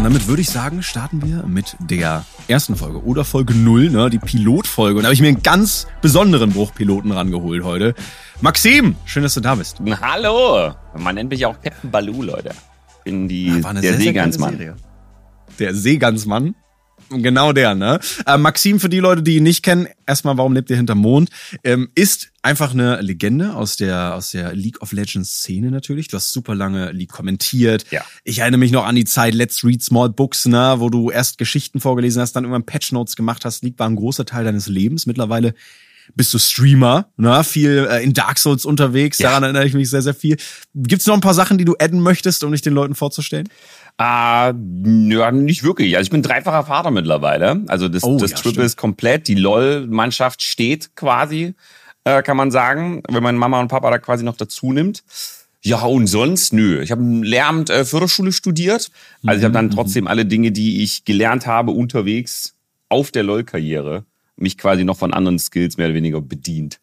Und damit würde ich sagen, starten wir mit der ersten Folge oder Folge 0, ne, die Pilotfolge. Und da habe ich mir einen ganz besonderen Bruchpiloten rangeholt heute. Maxim, schön, dass du da bist. Hallo. Man nennt mich auch Captain Baloo, Leute. Ich bin der Seegansmann. Der Seegansmann? Genau der, ne? Maxim, für die Leute, die ihn nicht kennen, erstmal, warum lebt ihr hinterm Mond? Ist einfach eine Legende aus der League of Legends Szene natürlich. Du hast super lange League kommentiert. Ja. Ich erinnere mich noch an die Zeit Let's Read Small Books, ne, wo du erst Geschichten vorgelesen hast, dann irgendwann Patch Notes gemacht hast. League war ein großer Teil deines Lebens. Mittlerweile bist du Streamer, ne? Viel in Dark Souls unterwegs. Ja. Daran erinnere ich mich sehr, sehr viel. Gibt's noch ein paar Sachen, die du adden möchtest, um dich den Leuten vorzustellen? Ja, nicht wirklich. Also ich bin dreifacher Vater mittlerweile. Also das Triple stimmt. Ist komplett. Die LOL-Mannschaft steht quasi, kann man sagen, wenn man Mama und Papa da quasi noch dazu nimmt. Ja, und sonst? Nö. Ich habe Lehramt Förderschule studiert. Also ich habe dann trotzdem alle Dinge, die ich gelernt habe unterwegs auf der LOL-Karriere, mich quasi noch von anderen Skills mehr oder weniger bedient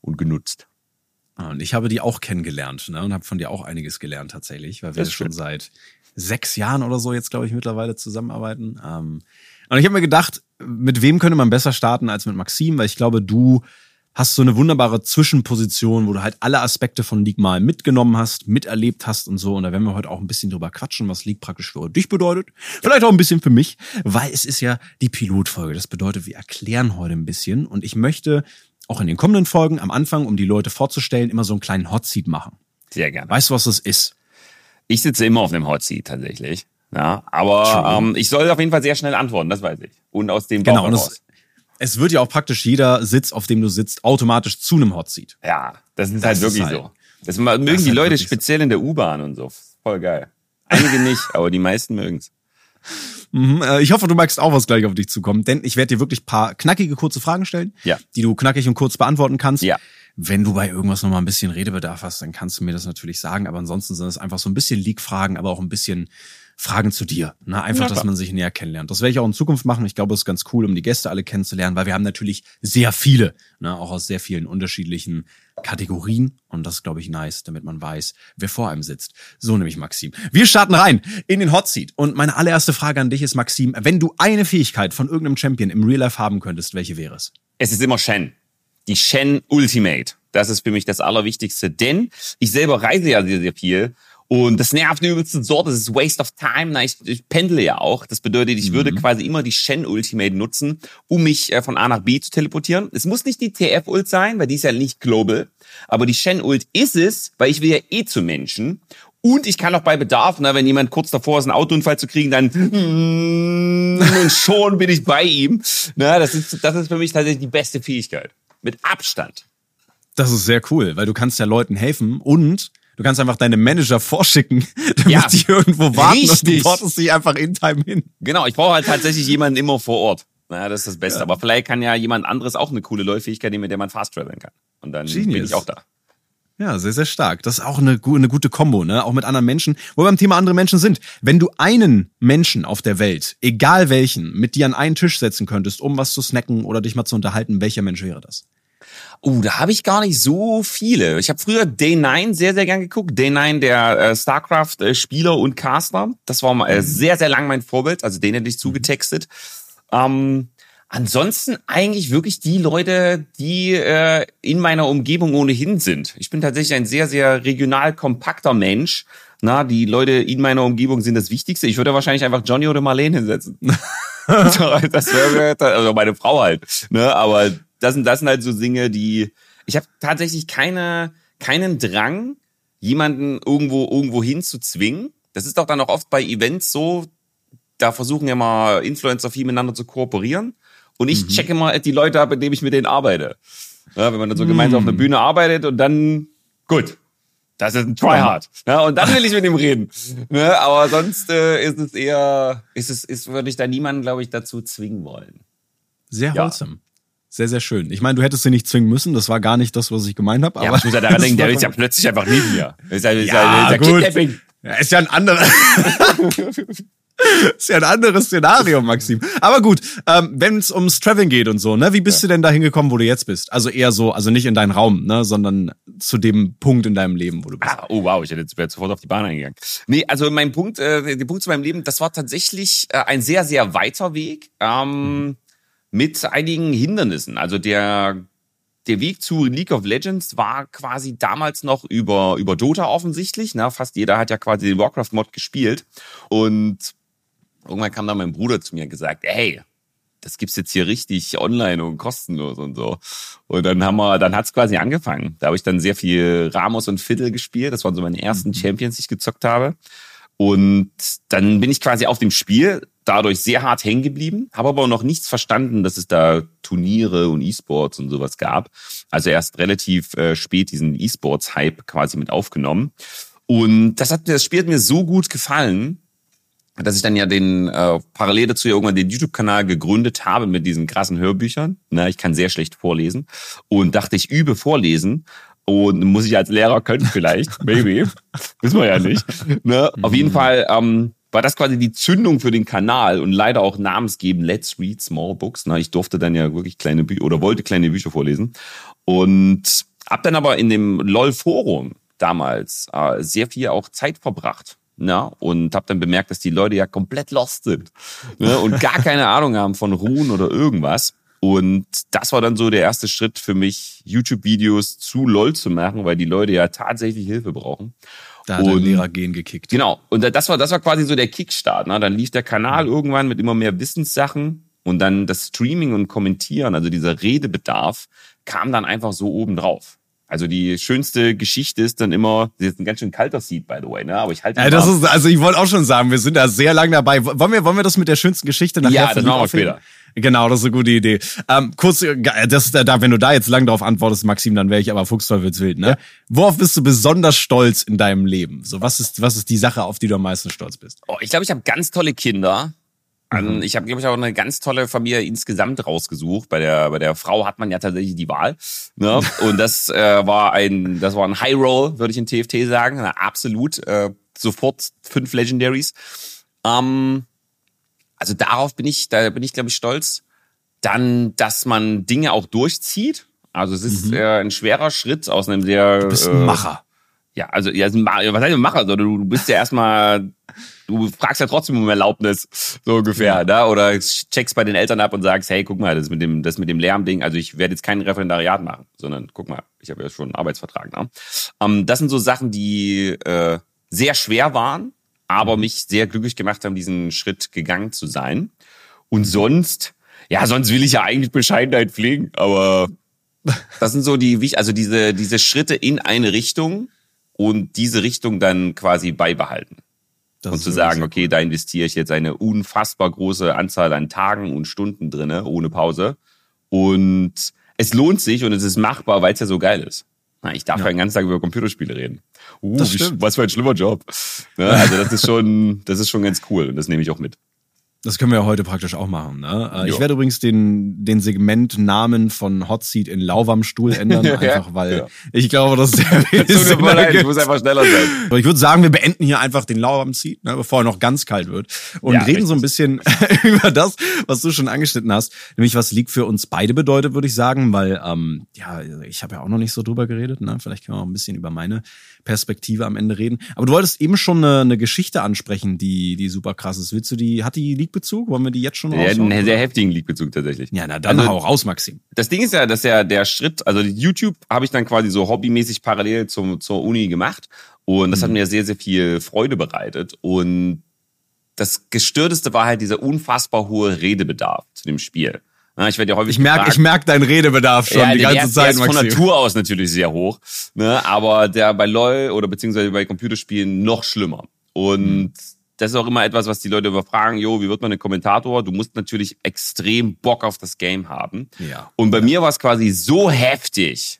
und genutzt. Ah, und ich habe die auch kennengelernt, ne? Und habe von dir auch einiges gelernt tatsächlich, weil wir das schon seit 6 Jahren oder so jetzt, glaube ich, mittlerweile zusammenarbeiten. Und ich habe mir gedacht, mit wem könnte man besser starten als mit Maxim? Weil ich glaube, du hast so eine wunderbare Zwischenposition, wo du halt alle Aspekte von League mal mitgenommen hast, miterlebt hast und so. Und da werden wir heute auch ein bisschen drüber quatschen, was League praktisch für dich bedeutet. Vielleicht auch ein bisschen für mich, weil es ist ja die Pilotfolge. Das bedeutet, wir erklären heute ein bisschen. Und ich möchte auch in den kommenden Folgen am Anfang, um die Leute vorzustellen, immer so einen kleinen Hotseat machen. Sehr gerne. Weißt du, was das ist? Ich sitze immer auf einem Hotseat tatsächlich, ja, aber ich soll auf jeden Fall sehr schnell antworten, das weiß ich. Und aus dem Bauch genau, raus. Es wird ja auch praktisch jeder Sitz, auf dem du sitzt, automatisch zu einem Hotseat. Ja, das ist halt wirklich so. Das mögen die Leute speziell in der U-Bahn und so. Voll geil. Einige nicht, aber die meisten mögen's. Ich hoffe, du magst auch, was gleich auf dich zukommt, denn ich werde dir wirklich ein paar knackige, kurze Fragen stellen, ja, die du knackig und kurz beantworten kannst. Ja. Wenn du bei irgendwas nochmal ein bisschen Redebedarf hast, dann kannst du mir das natürlich sagen. Aber ansonsten sind es einfach so ein bisschen League-Fragen, aber auch ein bisschen Fragen zu dir. Na, einfach, dass man sich näher kennenlernt. Das werde ich auch in Zukunft machen. Ich glaube, es ist ganz cool, um die Gäste alle kennenzulernen, weil wir haben natürlich sehr viele, ne, auch aus sehr vielen unterschiedlichen Kategorien. Und das ist, glaube ich, nice, damit man weiß, wer vor einem sitzt. So nämlich Maxim. Wir starten rein in den Hot Seat. Und meine allererste Frage an dich ist, Maxim, wenn du eine Fähigkeit von irgendeinem Champion im Real Life haben könntest, welche wäre es? Es ist immer Shen. Die Shen Ultimate. Das ist für mich das Allerwichtigste, denn ich selber reise ja sehr, sehr viel und das nervt die übelste Sorte, das ist Waste of Time. Na, ich pendle ja auch. Das bedeutet, ich würde quasi immer die Shen Ultimate nutzen, um mich von A nach B zu teleportieren. Es muss nicht die TF-Ult sein, weil die ist ja nicht global, aber die Shen-Ult ist es, weil ich will ja eh zu Menschen. Und ich kann auch bei Bedarf, ne, wenn jemand kurz davor ist, einen Autounfall zu kriegen, dann und schon bin ich bei ihm. Na, das ist für mich tatsächlich die beste Fähigkeit. Mit Abstand. Das ist sehr cool, weil du kannst ja Leuten helfen und du kannst einfach deine Manager vorschicken, damit die irgendwo warten und du portest dich einfach in Time hin. Genau, ich brauche halt tatsächlich jemanden immer vor Ort. Naja, das ist das Beste. Ja. Aber vielleicht kann ja jemand anderes auch eine coole Läufigkeit nehmen, mit der man fast traveln kann. Und dann bin ich auch da. Ja, sehr, sehr stark. Das ist auch eine gute Kombo, ne? Auch mit anderen Menschen. Wo wir beim Thema andere Menschen sind. Wenn du einen Menschen auf der Welt, egal welchen, mit dir an einen Tisch setzen könntest, um was zu snacken oder dich mal zu unterhalten, welcher Mensch wäre das? Da habe ich gar nicht so viele. Ich habe früher Day9 sehr, sehr gern geguckt. Day9, der StarCraft-Spieler und Caster. Das war mal sehr, sehr lang mein Vorbild. Also den hätte ich zugetextet. Ansonsten eigentlich wirklich die Leute, die in meiner Umgebung ohnehin sind. Ich bin tatsächlich ein sehr, sehr regional kompakter Mensch. Na, die Leute in meiner Umgebung sind das Wichtigste. Ich würde wahrscheinlich einfach Johnny oder Marlene hinsetzen. Das wäre also meine Frau halt. Ne? Aber das sind halt so Dinge, die... Ich habe tatsächlich keinen Drang, jemanden irgendwo hin zu zwingen. Das ist auch dann auch oft bei Events so, da versuchen ja mal Influencer viel miteinander zu kooperieren. Und ich checke mal die Leute ab, indem ich mit denen arbeite. Ja, wenn man dann so gemeinsam auf einer Bühne arbeitet und dann, gut, das ist ein Tryhard. Ja, und dann will ich mit ihm reden. Ja, aber sonst würde ich da niemanden, glaube ich, dazu zwingen wollen. Sehr wholesome. Sehr, sehr schön. Ich meine, du hättest sie nicht zwingen müssen. Das war gar nicht das, was ich gemeint habe. Ja, aber ich muss ja daran denken, der ist ja plötzlich einfach neben mir. Ist ja, gut. Kidnapping. Ja, ist ja ein anderer. Ist ja ein anderes Szenario, Maxim. Aber gut, wenn es ums Traveln geht und so, ne, wie bist du denn da hingekommen, wo du jetzt bist? Also eher so, also nicht in deinen Raum, ne, sondern zu dem Punkt in deinem Leben, wo du bist. Ah, oh wow, ich wäre sofort auf die Bahn eingegangen. Nee, also mein Punkt, der Punkt zu meinem Leben, das war tatsächlich ein sehr, sehr weiter Weg mit einigen Hindernissen. Also der Weg zu League of Legends war quasi damals noch über Dota offensichtlich. Ne? Fast jeder hat ja quasi den Warcraft-Mod gespielt. Und irgendwann kam dann mein Bruder zu mir und gesagt, hey, das gibt's jetzt hier richtig online und kostenlos und so. Und dann hat's quasi angefangen. Da habe ich dann sehr viel Ramos und Fiddle gespielt. Das waren so meine ersten Champions, die ich gezockt habe. Und dann bin ich quasi auf dem Spiel dadurch sehr hart hängen geblieben, habe aber noch nichts verstanden, dass es da Turniere und E-Sports und sowas gab. Also erst relativ spät diesen E-Sports-Hype quasi mit aufgenommen. Und das Spiel hat mir so gut gefallen, dass ich dann ja parallel dazu ja irgendwann den YouTube-Kanal gegründet habe mit diesen krassen Hörbüchern. Na, ich kann sehr schlecht vorlesen und dachte, ich übe Vorlesen. Und muss ich als Lehrer können vielleicht, maybe, wissen wir ja nicht. Ne? Auf jeden Fall war das quasi die Zündung für den Kanal und leider auch namensgebend Let's Read Small Books. Ne? Ich durfte dann ja wirklich wollte kleine Bücher vorlesen. Und hab dann aber in dem LOL-Forum damals sehr viel auch Zeit verbracht. Na, und habe dann bemerkt, dass die Leute ja komplett lost sind, ne, und gar keine Ahnung haben von Runen oder irgendwas. Und das war dann so der erste Schritt für mich, YouTube-Videos zu LOL zu machen, weil die Leute ja tatsächlich Hilfe brauchen. Da hat der Lehrer Gen gekickt. Genau, und das war quasi so der Kickstart. Ne? Dann lief der Kanal irgendwann mit immer mehr Wissenssachen und dann das Streaming und Kommentieren, also dieser Redebedarf, kam dann einfach so obendrauf. Also die schönste Geschichte ist dann immer, das ist jetzt ein ganz schön kalter Seat, by the way, ne? Aber ich halte ja, also ich wollte auch schon sagen, wir sind da sehr lang dabei. Wollen wir das mit der schönsten Geschichte nachher? Ja, das machen wir später. Genau, das ist eine gute Idee. Kurz, wenn du da jetzt lang drauf antwortest, Maxim, dann wäre ich aber fuchsteufelswild, ne? Ja. Worauf bist du besonders stolz in deinem Leben? So, was ist die Sache, auf die du am meisten stolz bist? Oh, ich glaube, ich habe ganz tolle Kinder. Also ich habe, glaube ich, auch eine ganz tolle Familie insgesamt rausgesucht. Bei der Frau hat man ja tatsächlich die Wahl. Ne? Und das war ein High Roll, würde ich in TFT sagen. Na, absolut. Sofort 5 Legendaries. Also darauf bin ich, glaube ich, stolz. Dann, dass man Dinge auch durchzieht. Also es ist ein schwerer Schritt aus einem sehr... Du bist ein Macher. Ja, also was heißt Macher? Also, du bist ja erstmal... Du fragst ja trotzdem um Erlaubnis, so ungefähr, ne? Oder checkst bei den Eltern ab und sagst, hey, guck mal, das mit dem Lärmding, also ich werde jetzt kein Referendariat machen, sondern guck mal, ich habe ja schon einen Arbeitsvertrag, ne? Das sind so Sachen, die sehr schwer waren, aber mich sehr glücklich gemacht haben, diesen Schritt gegangen zu sein. Und sonst will ich ja eigentlich Bescheidenheit pflegen, aber das sind so diese Schritte in eine Richtung und diese Richtung dann quasi beibehalten. Das und zu sagen, okay, da investiere ich jetzt eine unfassbar große Anzahl an Tagen und Stunden drin, ohne Pause. Und es lohnt sich und es ist machbar, weil es ja so geil ist. Ich darf ja den ganzen Tag über Computerspiele reden. Was für ein schlimmer Job. Also das ist schon ganz cool und das nehme ich auch mit. Das können wir ja heute praktisch auch machen, ne? Ich werde übrigens den Segmentnamen von Hot Seat in Lauwarmstuhl ändern, einfach weil ich glaube, das ist der Ich muss einfach schneller sein. Ich würde sagen, wir beenden hier einfach den Lauwarm Seat, ne, bevor er noch ganz kalt wird und reden so ein bisschen über das, was du schon angeschnitten hast, nämlich was League für uns beide bedeutet, würde ich sagen, weil ich habe ja auch noch nicht so drüber geredet, ne? Vielleicht können wir auch ein bisschen über meine Perspektive am Ende reden. Aber du wolltest eben schon eine Geschichte ansprechen, die super krass ist. Willst du hat die League-Bezug? Wollen wir die jetzt schon raushauen? Einen sehr heftigen League-Bezug tatsächlich. Ja, na dann hau raus, Maxim. Das Ding ist ja, dass ja der Schritt, also YouTube habe ich dann quasi so hobbymäßig parallel zur Uni gemacht und das hat mir sehr, sehr viel Freude bereitet und das Gestörteste war halt dieser unfassbar hohe Redebedarf zu dem Spiel. Ich werde ja häufig Ich merke deinen Redebedarf schon die ganze Zeit, Maxim. Der ist von Natur aus natürlich sehr hoch, ne? Aber der bei LOL oder beziehungsweise bei Computerspielen noch schlimmer. Und das ist auch immer etwas, was die Leute überfragen, wie wird man ein Kommentator? Du musst natürlich extrem Bock auf das Game haben. Ja. Und bei mir war es quasi so heftig,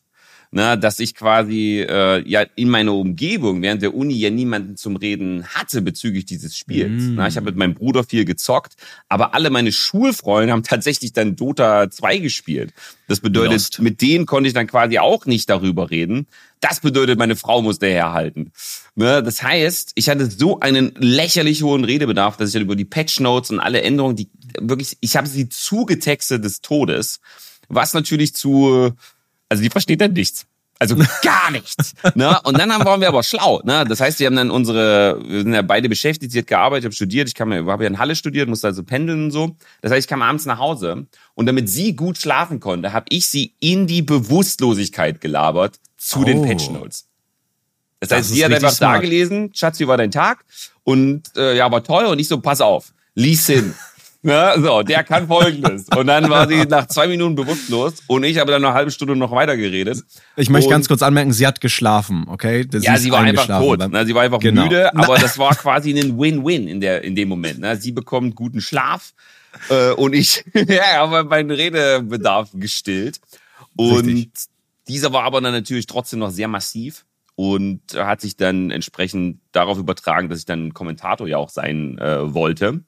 ne, dass ich quasi ja in meiner Umgebung während der Uni ja niemanden zum Reden hatte bezüglich dieses Spiels. Mm. Na, ich habe mit meinem Bruder viel gezockt, aber alle meine Schulfreunde haben tatsächlich dann Dota 2 gespielt. Das bedeutet, mit denen konnte ich dann quasi auch nicht darüber reden. Das bedeutet, meine Frau musste herhalten. Ne? Das heißt, ich hatte so einen lächerlich hohen Redebedarf, dass ich dann über die Patchnotes und alle Änderungen, die wirklich, ich habe sie zugetextet des Todes, was natürlich zu, also die versteht dann nichts. Also gar nichts. Ne? Und dann waren wir aber schlau. Ne? Das heißt, wir haben dann wir sind ja beide beschäftigt, sie hat gearbeitet, ich habe studiert, habe ja in Halle studiert, musste also pendeln und so. Das heißt, ich kam abends nach Hause und damit sie gut schlafen konnte, habe ich sie in die Bewusstlosigkeit gelabert zu den Patchnotes. Das heißt, sie hat einfach da gelesen, Schatz, wie war dein Tag? Und ja, war toll. Und ich so, pass auf, lies hin. Ja, so, der kann Folgendes. Und dann war sie nach 2 Minuten bewusstlos und ich habe dann eine halbe Stunde noch weiter geredet. Ich möchte ganz kurz anmerken, sie hat geschlafen, okay? Ja, sie war einfach tot. Sie war einfach müde, aber das war quasi ein Win-Win in dem Moment. Sie bekommt guten Schlaf und ich habe meinen Redebedarf gestillt. Und dieser war aber dann natürlich trotzdem noch sehr massiv. Und hat sich dann entsprechend darauf übertragen, dass ich dann Kommentator ja auch sein wollte.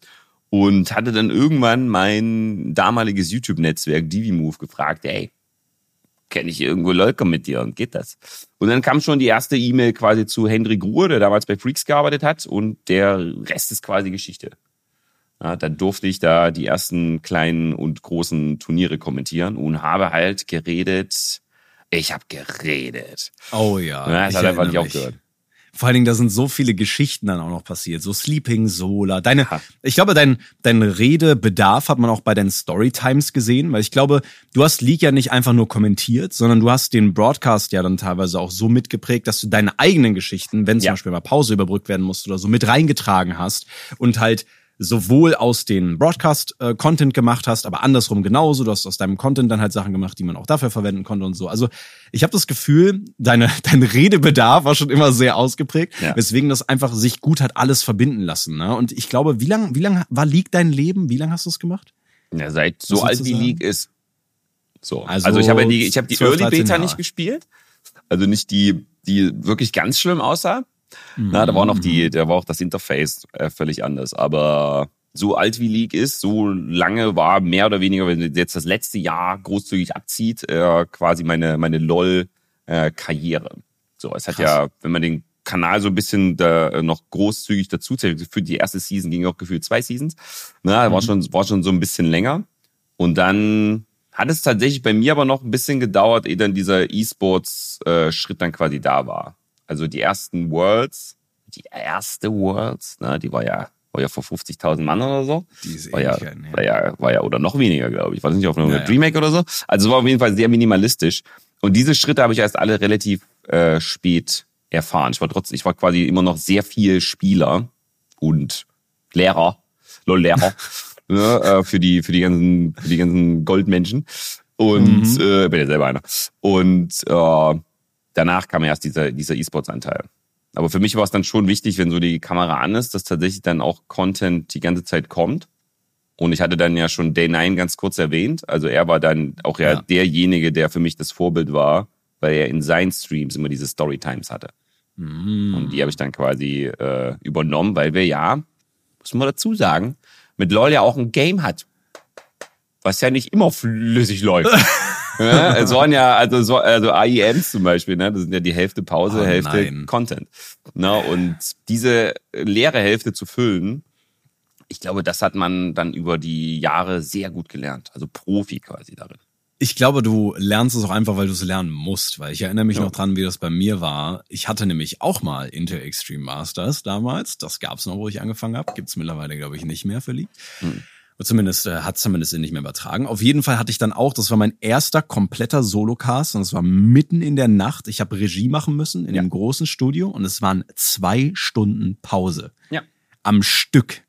Und hatte dann irgendwann mein damaliges YouTube-Netzwerk DiviMove gefragt, ey, kenne ich irgendwo Leute mit dir und geht das? Und dann kam schon die erste E-Mail quasi zu Hendrik Ruhr, der damals bei Freaks gearbeitet hat und der Rest ist quasi Geschichte. Ja, dann durfte ich da die ersten kleinen und großen Turniere kommentieren und habe halt geredet. Ich habe geredet. Oh ja. Ja, das hat einfach nicht aufgehört. Vor allen Dingen, da sind so viele Geschichten dann auch noch passiert. So Sleeping Solar. Ich glaube, dein Redebedarf hat man auch bei deinen Storytimes gesehen, weil ich glaube, du hast League ja nicht einfach nur kommentiert, sondern du hast den Broadcast ja dann teilweise auch so mitgeprägt, dass du deine eigenen Geschichten, wenn zum Beispiel mal Pause überbrückt werden musste oder so, mit reingetragen hast und halt sowohl aus den Broadcast-Content gemacht hast, aber andersrum genauso. Du hast aus deinem Content dann halt Sachen gemacht, die man auch dafür verwenden konnte und so. Also ich habe das Gefühl, dein Redebedarf war schon immer sehr ausgeprägt, weswegen das einfach sich gut hat alles verbinden lassen. Ne? Und ich glaube, wie lang war League dein Leben? Wie lange hast du es gemacht? Ja, seit so alt wie League ist. So. Also ich habe die Early Beta nicht gespielt. Also nicht die wirklich ganz schlimm aussah. Na, da war auch das Interface völlig anders. Aber so alt wie League ist, so lange war mehr oder weniger, wenn jetzt das letzte Jahr großzügig abzieht, quasi meine LOL-Karriere. So, es hat ja, wenn man den Kanal so ein bisschen noch großzügig dazu zählt, für die erste Season ging auch gefühlt 2 Seasons. Na, war schon so ein bisschen länger. Und dann hat es tatsächlich bei mir aber noch ein bisschen gedauert, ehe dann dieser E-Sports-Schritt dann quasi da war. Also die erste Worlds, ne, die war ja vor 50.000 Mann oder so. Oder noch weniger, glaube ich. War das nicht auf einer Dreamhack oder so? Also war auf jeden Fall sehr minimalistisch. Und diese Schritte habe ich erst alle relativ spät erfahren. Ich war quasi immer noch sehr viel Spieler und Lehrer, LOL-Lehrer, ne, für die ganzen Goldmenschen. Und bin ja selber einer. Und danach kam erst dieser E-Sports-Anteil. Aber für mich war es dann schon wichtig, wenn so die Kamera an ist, dass tatsächlich dann auch Content die ganze Zeit kommt. Und ich hatte dann ja schon Day9 ganz kurz erwähnt. Also er war dann auch derjenige, der für mich das Vorbild war, weil er in seinen Streams immer diese Storytimes hatte. Mhm. Und die habe ich dann quasi übernommen, weil wir muss man dazu sagen, mit LOL ja auch ein Game hat. Was ja nicht immer flüssig läuft. Ja, es waren ja, also IEMs zum Beispiel, ne? Das sind ja die Hälfte Pause, Hälfte Content. Na, und diese leere Hälfte zu füllen, ich glaube, das hat man dann über die Jahre sehr gut gelernt. Also Profi quasi darin. Ich glaube, du lernst es auch einfach, weil du es lernen musst. Weil ich erinnere mich noch dran, wie das bei mir war. Ich hatte nämlich auch mal Intel Extreme Masters damals. Das gab's noch, wo ich angefangen habe. Gibt's mittlerweile, glaube ich, nicht mehr für League. Zumindest hat Summoners Inn nicht mehr übertragen. Auf jeden Fall hatte ich dann auch, das war mein erster kompletter Solocast und es war mitten in der Nacht. Ich habe Regie machen müssen in dem großen Studio und es waren 2 Stunden Pause am Stück.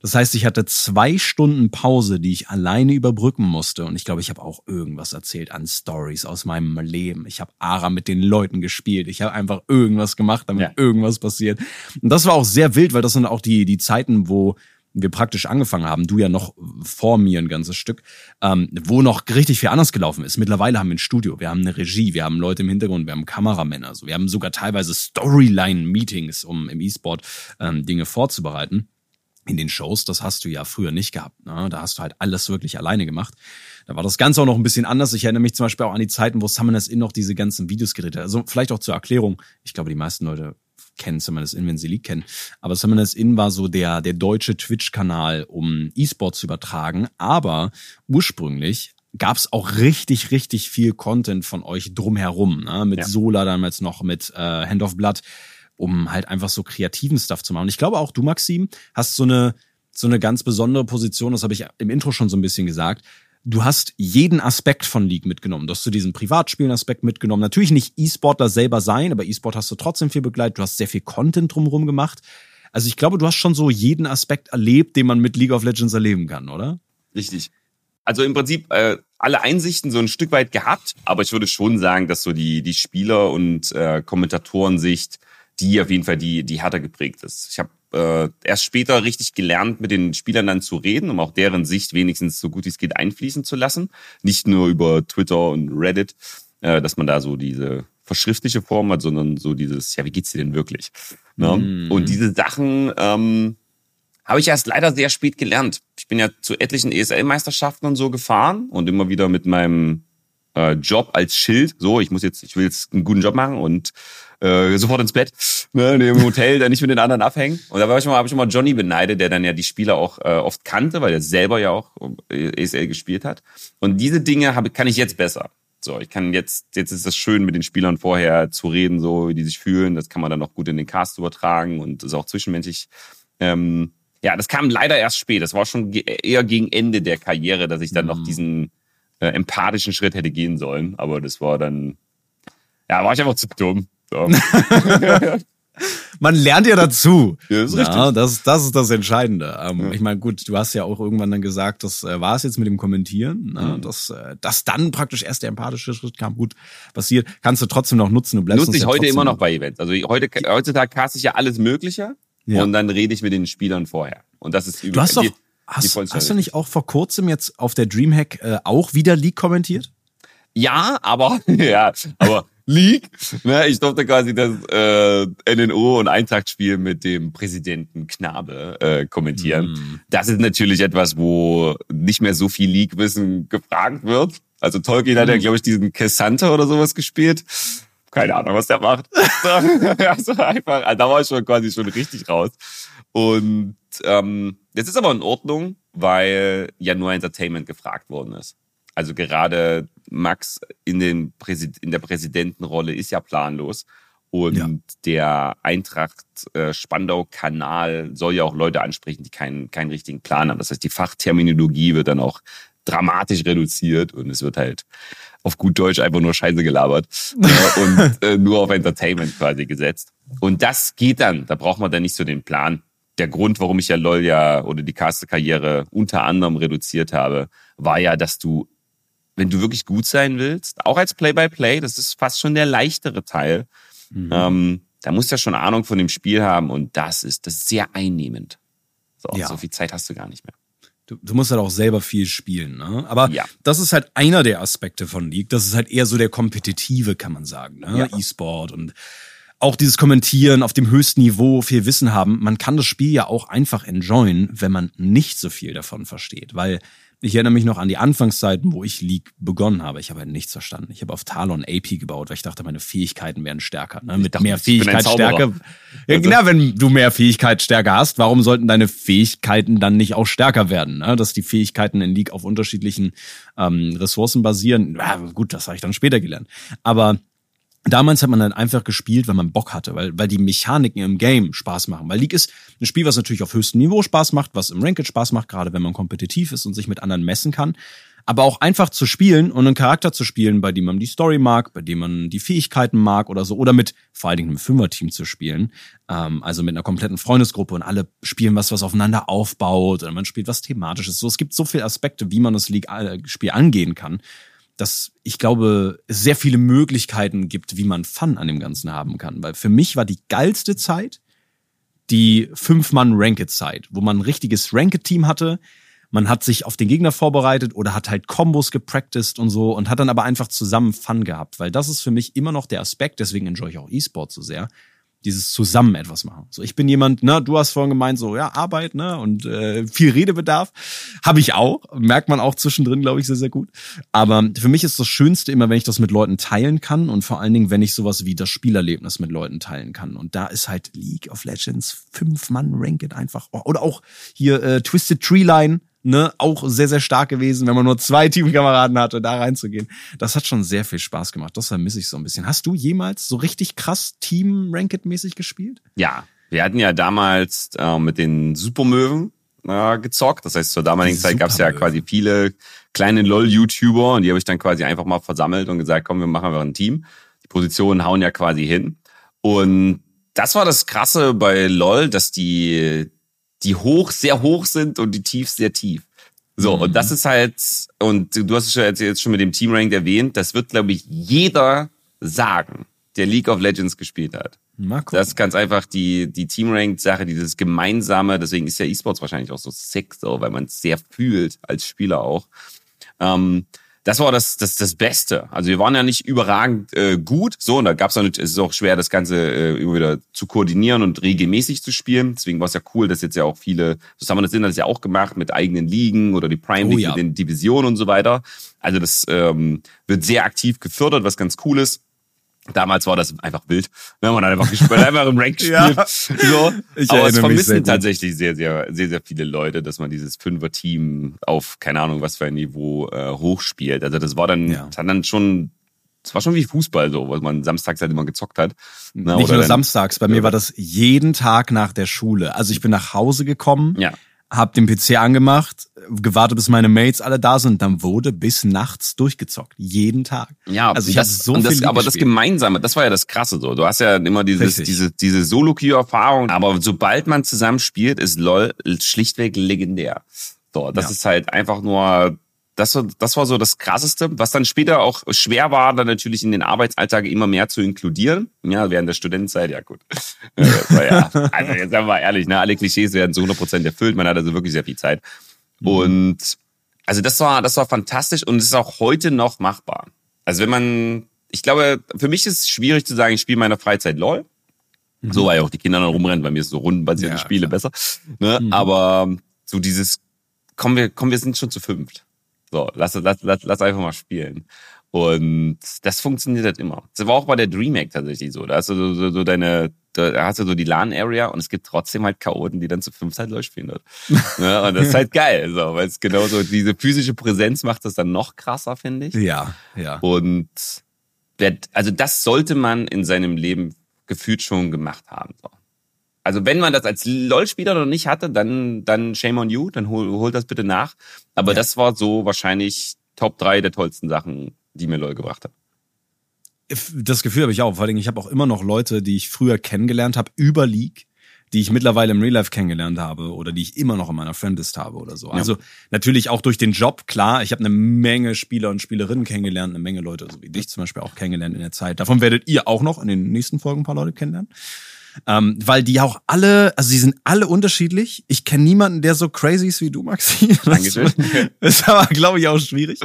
Das heißt, ich hatte 2 Stunden Pause, die ich alleine überbrücken musste. Und ich glaube, ich habe auch irgendwas erzählt an Stories aus meinem Leben. Ich habe ARA mit den Leuten gespielt. Ich habe einfach irgendwas gemacht, damit irgendwas passiert. Und das war auch sehr wild, weil das sind auch die Zeiten, wo wir praktisch angefangen haben, du ja noch vor mir ein ganzes Stück, wo noch richtig viel anders gelaufen ist. Mittlerweile haben wir ein Studio, wir haben eine Regie, wir haben Leute im Hintergrund, wir haben Kameramänner, also wir haben sogar teilweise Storyline-Meetings, um im E-Sport Dinge vorzubereiten. In den Shows, das hast du ja früher nicht gehabt, ne? Da hast du halt alles wirklich alleine gemacht. Da war das Ganze auch noch ein bisschen anders. Ich erinnere mich zum Beispiel auch an die Zeiten, wo Summoners Inn noch diese ganzen Videos gedreht hat. Also vielleicht auch zur Erklärung. Ich glaube, die meisten Leute kennen Summoners Inn, wenn sie League kennen. Aber Summoners Inn war so der deutsche Twitch-Kanal, um E-Sport zu übertragen. Aber ursprünglich gab es auch richtig, richtig viel Content von euch drumherum. Ne? Mit Sola damals noch, mit Hand of Blood, um halt einfach so kreativen Stuff zu machen. Und ich glaube auch du, Maxim, hast so eine ganz besondere Position, das habe ich im Intro schon so ein bisschen gesagt. Du hast jeden Aspekt von League mitgenommen. Du hast so diesen Privatspielen-Aspekt mitgenommen. Natürlich nicht E-Sportler selber sein, aber E-Sport hast du trotzdem viel begleitet. Du hast sehr viel Content drumherum gemacht. Also ich glaube, du hast schon so jeden Aspekt erlebt, den man mit League of Legends erleben kann, oder? Richtig. Also im Prinzip alle Einsichten so ein Stück weit gehabt, aber ich würde schon sagen, dass so die Spieler- und Kommentatorensicht die auf jeden Fall die härter geprägt ist. Ich habe erst später richtig gelernt, mit den Spielern dann zu reden, um auch deren Sicht wenigstens so gut wie es geht einfließen zu lassen. Nicht nur über Twitter und Reddit, dass man da so diese verschriftliche Form hat, sondern so dieses, ja, wie geht's dir denn wirklich? Ne? Mm. Und diese Sachen habe ich erst leider sehr spät gelernt. Ich bin ja zu etlichen ESL-Meisterschaften und so gefahren und immer wieder mit meinem Job als Schild. So, ich will jetzt einen guten Job machen und sofort ins Bett, ne, im Hotel, da nicht mit den anderen abhängen. Und da habe ich mal Johnny beneidet, der dann ja die Spieler auch oft kannte, weil der selber ja auch ESL gespielt hat. Und diese Dinge kann ich jetzt besser. So, ich kann jetzt ist das schön, mit den Spielern vorher zu reden, so wie die sich fühlen. Das kann man dann auch gut in den Cast übertragen und ist auch zwischenmenschlich. Ja, das kam leider erst spät. Das war schon eher gegen Ende der Karriere, dass ich dann noch diesen empathischen Schritt hätte gehen sollen. Aber das war dann, ja, war ich einfach zu dumm. So. Man lernt ja dazu. Ja, das ist richtig. Ja, das ist das Entscheidende. Ja. Ich meine, gut, du hast ja auch irgendwann dann gesagt, das war es jetzt mit dem Kommentieren, dass dann praktisch erst der empathische Schritt kam. Gut, passiert. Kannst du trotzdem noch nutzen. Du bleibst nutze ich ja heute immer noch bei Events. Also heutzutage caste ich ja alles Mögliche und dann rede ich mit den Spielern vorher. Und das ist übrigens. Hast du nicht auch vor kurzem jetzt auf der Dreamhack auch wieder League kommentiert? Ja, aber League. Ne, ich durfte quasi das NNO und Eintracht-Spiel mit dem Präsidenten Knabe kommentieren. Mm. Das ist natürlich etwas, wo nicht mehr so viel League-Wissen gefragt wird. Also Tolkien hat ja, glaube ich, diesen Cassante oder sowas gespielt. Keine Ahnung, was der macht. Also einfach, da war ich quasi schon richtig raus. Und das ist aber in Ordnung, weil ja nur Entertainment gefragt worden ist. Also gerade Max in der Präsidentenrolle ist ja planlos. Und der Eintracht-Spandau-Kanal soll ja auch Leute ansprechen, die keinen richtigen Plan haben. Das heißt, die Fachterminologie wird dann auch dramatisch reduziert und es wird halt auf gut Deutsch einfach nur Scheiße gelabert und nur auf Entertainment quasi gesetzt. Und das geht dann. Da braucht man dann nicht so den Plan. Der Grund, warum ich ja LOL oder die Caster-Karriere unter anderem reduziert habe, war ja, dass du, wenn du wirklich gut sein willst, auch als Play-by-Play, das ist fast schon der leichtere Teil, da musst du ja schon Ahnung von dem Spiel haben und das ist sehr einnehmend. So viel Zeit hast du gar nicht mehr. Du musst halt auch selber viel spielen, ne? Aber das ist halt einer der Aspekte von League, das ist halt eher so der kompetitive, kann man sagen, ne? Ja. E-Sport und auch dieses Kommentieren auf dem höchsten Niveau, viel Wissen haben. Man kann das Spiel ja auch einfach enjoyen, wenn man nicht so viel davon versteht, weil ich erinnere mich noch an die Anfangszeiten, wo ich League begonnen habe. Ich habe halt nichts verstanden. Ich habe auf Talon AP gebaut, weil ich dachte, meine Fähigkeiten wären stärker. Ne? Mit mehr Fähigkeit, Stärke. Ja, genau, wenn du mehr Fähigkeit, Stärke hast, warum sollten deine Fähigkeiten dann nicht auch stärker werden? Ne? Dass die Fähigkeiten in League auf unterschiedlichen Ressourcen basieren. Ja, gut, das habe ich dann später gelernt. Aber damals hat man dann einfach gespielt, weil man Bock hatte, weil die Mechaniken im Game Spaß machen. Weil League ist ein Spiel, was natürlich auf höchstem Niveau Spaß macht, was im Ranked Spaß macht, gerade wenn man kompetitiv ist und sich mit anderen messen kann. Aber auch einfach zu spielen und einen Charakter zu spielen, bei dem man die Story mag, bei dem man die Fähigkeiten mag oder so. Oder mit vor allen Dingen einem Fünfer-Team zu spielen. Also mit einer kompletten Freundesgruppe und alle spielen was aufeinander aufbaut. Oder man spielt was Thematisches. So, es gibt so viele Aspekte, wie man das League-Spiel angehen kann, dass ich glaube, es sehr viele Möglichkeiten gibt, wie man Fun an dem Ganzen haben kann. Weil für mich war die geilste Zeit die 5-Mann-Ranked-Zeit, wo man ein richtiges Ranked-Team hatte. Man hat sich auf den Gegner vorbereitet oder hat halt Kombos gepracticed und so und hat dann aber einfach zusammen Fun gehabt, weil das ist für mich immer noch der Aspekt, deswegen enjoy ich auch E-Sport so sehr, dieses zusammen etwas machen. So, ich bin jemand, ne, du hast vorhin gemeint, so, ja, Arbeit, ne, und viel Redebedarf. Habe ich auch. Merkt man auch zwischendrin, glaube ich, sehr, sehr gut. Aber für mich ist das Schönste immer, wenn ich das mit Leuten teilen kann und vor allen Dingen, wenn ich sowas wie das Spielerlebnis mit Leuten teilen kann. Und da ist halt League of Legends 5-Mann-Ranked einfach. Oder auch hier Twisted Tree Line, ne, auch sehr, sehr stark gewesen, wenn man nur 2 Teamkameraden hatte, da reinzugehen. Das hat schon sehr viel Spaß gemacht. Das vermisse ich so ein bisschen. Hast du jemals so richtig krass Team-Ranked-mäßig gespielt? Ja, wir hatten ja damals mit den Super-Möwen gezockt. Das heißt, zur damaligen Zeit gab es ja quasi viele kleine LOL-YouTuber und die habe ich dann quasi einfach mal versammelt und gesagt, komm, wir machen ein Team. Die Positionen hauen ja quasi hin. Und das war das Krasse bei LOL, dass die hoch, sehr hoch sind und die tief, sehr tief. So, und das ist halt, und du hast es ja jetzt schon mit dem Team-Ranked erwähnt, das wird, glaube ich, jeder sagen, der League of Legends gespielt hat. Das ist ganz einfach die Team-Ranked-Sache, dieses Gemeinsame, deswegen ist ja E-Sports wahrscheinlich auch so sick, so, weil man es sehr fühlt, als Spieler auch. Das war das Beste. Also wir waren ja nicht überragend gut. So, und da gab's auch nicht, es ist auch schwer, das Ganze immer wieder zu koordinieren und regelmäßig zu spielen. Deswegen war es ja cool, dass jetzt ja auch viele, so Summoners Inn hat das ja auch gemacht mit eigenen Ligen oder die Prime League mit den Divisionen und so weiter. Also das wird sehr aktiv gefördert, was ganz cool ist. Damals war das einfach wild. Ne? Man hat einfach gespielt, einfach im Rank gespielt. Ja. So. Aber es vermissen tatsächlich sehr, sehr, sehr, sehr viele Leute, dass man dieses 5er-Team auf, keine Ahnung, was für ein Niveau hochspielt. Also das war dann, das hat dann schon, das war schon wie Fußball so, was man samstags halt immer gezockt hat. Ne? Nicht oder nur dann, samstags, bei mir war das jeden Tag nach der Schule. Also ich bin nach Hause gekommen, hab den PC angemacht, gewartet, bis meine Mates alle da sind, dann wurde bis nachts durchgezockt. Jeden Tag. Ja, also ich habe so viel gespielt. Aber das Gemeinsame, das war ja das Krasse so. Du hast ja immer diese Solo-Queue-Erfahrung. Aber sobald man zusammen spielt, ist LOL schlichtweg legendär. So, das ist halt einfach nur, das war so das Krasseste, was dann später auch schwer war, dann natürlich in den Arbeitsalltag immer mehr zu inkludieren. Ja, während der Studentenzeit, ja gut. Also jetzt sagen wir mal ehrlich, ne, alle Klischees werden zu 100% erfüllt. Man hat also wirklich sehr viel Zeit. Und also das war fantastisch und es ist auch heute noch machbar. Also wenn man, ich glaube, für mich ist es schwierig zu sagen, ich spiele in meiner Freizeit LOL. So, weil auch die Kinder dann rumrennen, bei mir ist so rundenbasierte Spiele besser. Ne? Aber so dieses, komm, wir sind schon zu 5. So, lass einfach mal spielen. Und das funktioniert halt immer. Das war auch bei der Dreamhack tatsächlich so. Da hast du so deine, da hast du so die LAN-Area und es gibt trotzdem halt Chaoten, die dann zu 5 halt LOL spielen dort. Ja, und das ist halt geil, so, weil es genau so, diese physische Präsenz macht das dann noch krasser, finde ich. Ja. Und also das sollte man in seinem Leben gefühlt schon gemacht haben. So. Also wenn man das als LOL-Spieler noch nicht hatte, dann shame on you, dann holt das bitte nach. Aber das war so wahrscheinlich Top 3 der tollsten Sachen, die mir LOL gebracht hat. Das Gefühl habe ich auch. Vor allem, ich habe auch immer noch Leute, die ich früher kennengelernt habe über League, die ich mittlerweile im Real Life kennengelernt habe oder die ich immer noch in meiner Friendlist habe oder so. Ja. Also natürlich auch durch den Job, klar. Ich habe eine Menge Spieler und Spielerinnen kennengelernt, eine Menge Leute, so wie dich zum Beispiel auch kennengelernt in der Zeit. Davon werdet ihr auch noch in den nächsten Folgen ein paar Leute kennenlernen. Weil die auch alle, also die sind alle unterschiedlich. Ich kenne niemanden, der so crazy ist wie du, Maxi. Dankeschön. Ist aber, glaube ich, auch schwierig.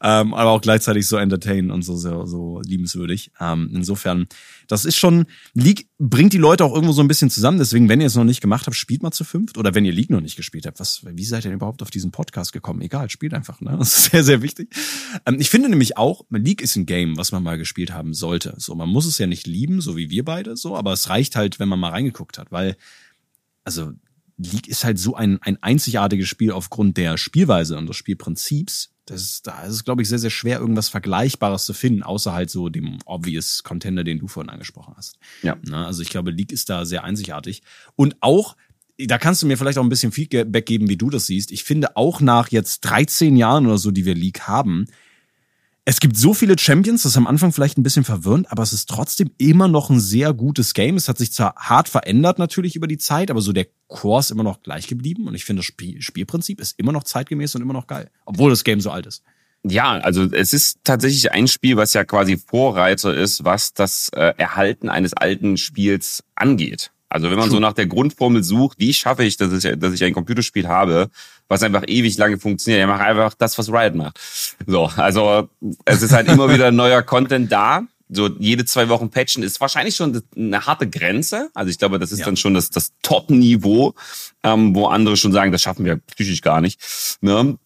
Aber auch gleichzeitig so entertainend und so liebenswürdig. Insofern, das ist schon, League bringt die Leute auch irgendwo so ein bisschen zusammen. Deswegen, wenn ihr es noch nicht gemacht habt, spielt mal zu 5. Oder wenn ihr League noch nicht gespielt habt, wie seid ihr denn überhaupt auf diesen Podcast gekommen? Egal, spielt einfach, ne? Das ist sehr, sehr wichtig. Ich finde nämlich auch, League ist ein Game, was man mal gespielt haben sollte. So, man muss es ja nicht lieben, so wie wir beide, so, aber es reicht halt, wenn man mal reingeguckt hat, weil, also, League ist halt so ein einzigartiges Spiel aufgrund der Spielweise und des Spielprinzips. Da ist es, glaube ich, sehr, sehr schwer, irgendwas Vergleichbares zu finden, außer halt so dem obvious Contender, den du vorhin angesprochen hast. Ja. Na, also ich glaube, League ist da sehr einzigartig. Und auch, da kannst du mir vielleicht auch ein bisschen Feedback geben, wie du das siehst. Ich finde auch nach jetzt 13 Jahren oder so, die wir League haben, es gibt so viele Champions, das ist am Anfang vielleicht ein bisschen verwirrend, aber es ist trotzdem immer noch ein sehr gutes Game. Es hat sich zwar hart verändert natürlich über die Zeit, aber so der Core ist immer noch gleich geblieben und ich finde, das Spielprinzip ist immer noch zeitgemäß und immer noch geil, obwohl das Game so alt ist. Ja, also es ist tatsächlich ein Spiel, was ja quasi Vorreiter ist, was das Erhalten eines alten Spiels angeht. Also wenn man so nach der Grundformel sucht, wie schaffe ich, dass ich ein Computerspiel habe, was einfach ewig lange funktioniert. Ich mache einfach das, was Riot macht. So, also es ist halt immer wieder neuer Content da. So jede 2 Wochen patchen ist wahrscheinlich schon eine harte Grenze. Also ich glaube, das ist dann schon das Top-Niveau, wo andere schon sagen, das schaffen wir psychisch gar nicht. Ne?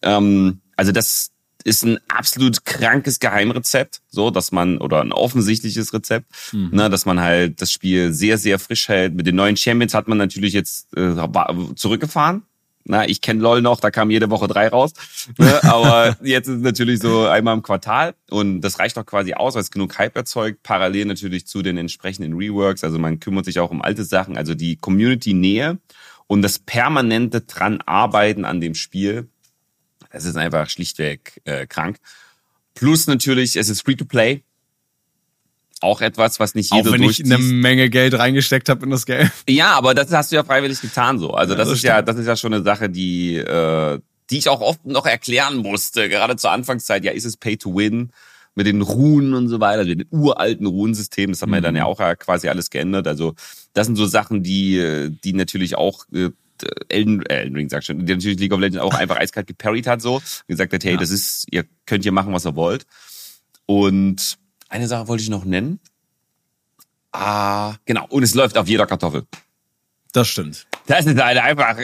Also das ist ein absolut krankes Geheimrezept, so dass man, oder ein offensichtliches Rezept, ne, dass man halt das Spiel sehr, sehr frisch hält. Mit den neuen Champions hat man natürlich jetzt zurückgefahren. Na, ich kenne LOL noch, da kam jede Woche 3 raus. Ne? Aber jetzt ist es natürlich so einmal im Quartal und das reicht doch quasi aus, weil es genug Hype erzeugt. Parallel natürlich zu den entsprechenden Reworks. Also man kümmert sich auch um alte Sachen. Also die Community-Nähe und das permanente dran arbeiten an dem Spiel, das ist einfach schlichtweg krank. Plus natürlich, es ist Free-to-Play. Auch etwas, was nicht jeder durchzieht. Auch wenn ich eine Menge Geld reingesteckt habe in das Game. Ja, aber das hast du ja freiwillig getan so. Also das ist ja schon eine Sache, die ich auch oft noch erklären musste. Gerade zur Anfangszeit, ja, ist es Pay to Win mit den Runen und so weiter, mit den uralten Runensystemen. Das hat man ja dann ja auch quasi alles geändert. Also das sind so Sachen, die natürlich auch Elden Ring sagt schon, der natürlich League of Legends auch einfach eiskalt geparried hat so. Gesagt hat, hey, das ist, ihr könnt hier machen, was ihr wollt. Und eine Sache wollte ich noch nennen. Ah, genau. Und es läuft auf jeder Kartoffel. Das stimmt. Das ist halt einfach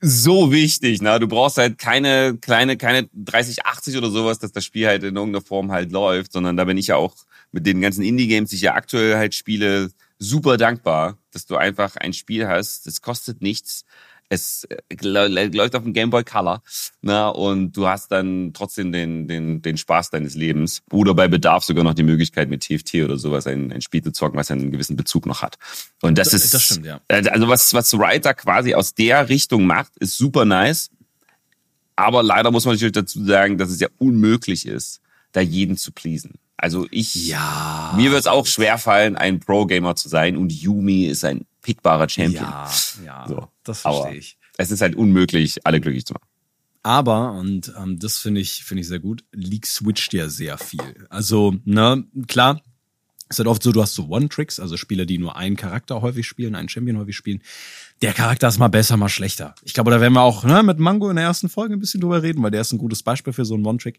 so wichtig. Ne? Du brauchst halt keine 3080 oder sowas, dass das Spiel halt in irgendeiner Form halt läuft, sondern da bin ich ja auch mit den ganzen Indie-Games, die ich ja aktuell halt spiele, super dankbar, dass du einfach ein Spiel hast, das kostet nichts. Es läuft auf dem Game Boy Color, ne? Und du hast dann trotzdem den Spaß deines Lebens. Oder bei Bedarf sogar noch die Möglichkeit, mit TFT oder sowas ein Spiel zu zocken, was einen gewissen Bezug noch hat. Und das stimmt, ja. Also was Riot quasi aus der Richtung macht, ist super nice. Aber leider muss man natürlich dazu sagen, dass es ja unmöglich ist, da jeden zu pleasen. Also mir wird es auch schwerfallen, ein Pro-Gamer zu sein. Und Yumi ist ein pickbarer Champion. Ja, so. Das verstehe ich. Es ist halt unmöglich, alle glücklich zu machen. Aber, und das finde ich sehr gut, League switcht ja sehr viel. Also, ne, klar, es ist halt oft so, du hast so One-Tricks, also Spieler, die nur einen Charakter häufig spielen, einen Champion häufig spielen. Der Charakter ist mal besser, mal schlechter. Ich glaube, da werden wir auch mit Mango in der ersten Folge ein bisschen drüber reden, weil der ist ein gutes Beispiel für so einen One-Trick.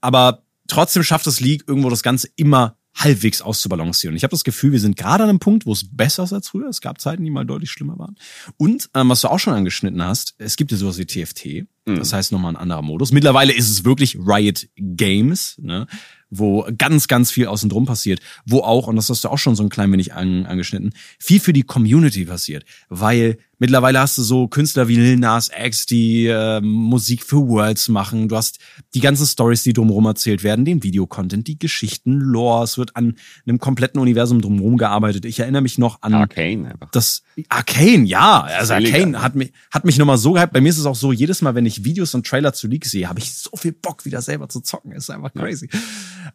Aber trotzdem schafft es League irgendwo das Ganze immer halbwegs auszubalancieren. Ich habe das Gefühl, wir sind gerade an einem Punkt, wo es besser ist als früher. Es gab Zeiten, die mal deutlich schlimmer waren. Und was du auch schon angeschnitten hast, es gibt ja sowas wie TFT. Das heißt nochmal ein anderer Modus. Mittlerweile ist es wirklich Riot Games, ne, wo ganz, ganz viel außen drum passiert. Wo auch, und das hast du auch schon so ein klein wenig angeschnitten, viel für die Community passiert. Weil mittlerweile hast du so Künstler wie Lil Nas X, die Musik für Worlds machen. Du hast die ganzen Stories, die drumherum erzählt werden, den Videocontent, die Geschichten, Lore. Es wird an einem kompletten Universum drumherum gearbeitet. Ich erinnere mich noch an Arcane einfach. Das Arcane, ja. Also Arcane hat mich nochmal so gehypt. Bei mir ist es auch so, jedes Mal, wenn ich Videos und Trailer zu League sehe, habe ich so viel Bock, wieder selber zu zocken. Ist einfach crazy.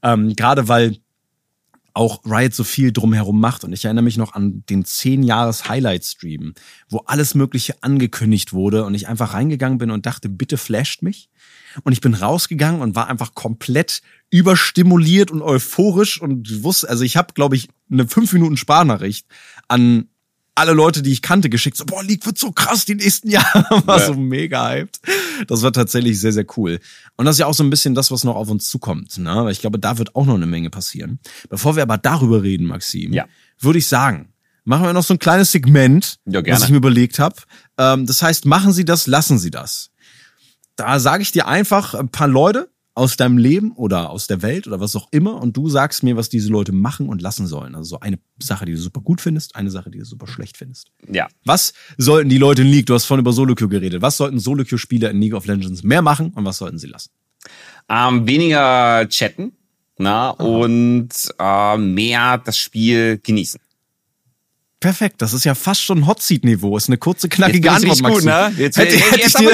Gerade weil auch Riot so viel drumherum macht. Und ich erinnere mich noch an den 10-Jahres-Highlight-Stream, wo alles Mögliche angekündigt wurde und ich einfach reingegangen bin und dachte, bitte flasht mich. Und ich bin rausgegangen und war einfach komplett überstimuliert und euphorisch und wusste, also ich habe, glaube ich, eine 5-Minuten-Sparnachricht an alle Leute, die ich kannte, geschickt. So, boah, League wird so krass die nächsten Jahre. War so mega hyped. Das war tatsächlich sehr, sehr cool. Und das ist ja auch so ein bisschen das, was noch auf uns zukommt. Ne? Weil ich glaube, da wird auch noch eine Menge passieren. Bevor wir aber darüber reden, Maxim, würde ich sagen, machen wir noch so ein kleines Segment, was ich mir überlegt habe. Das heißt, machen Sie das, lassen Sie das. Da sage ich dir einfach ein paar Leute aus deinem Leben oder aus der Welt oder was auch immer und du sagst mir, was diese Leute machen und lassen sollen. Also so eine Sache, die du super gut findest, eine Sache, die du super schlecht findest. Ja. Was sollten die Leute in League, du hast vorhin über Solo-Queue geredet, was sollten Solo-Queue-Spieler in League of Legends mehr machen und was sollten sie lassen? Weniger chatten und mehr das Spiel genießen. Perfekt, das ist ja fast schon Hotseat-Niveau. Ist eine kurze, knackige Antwort, Maxim. Ne? Jetzt haben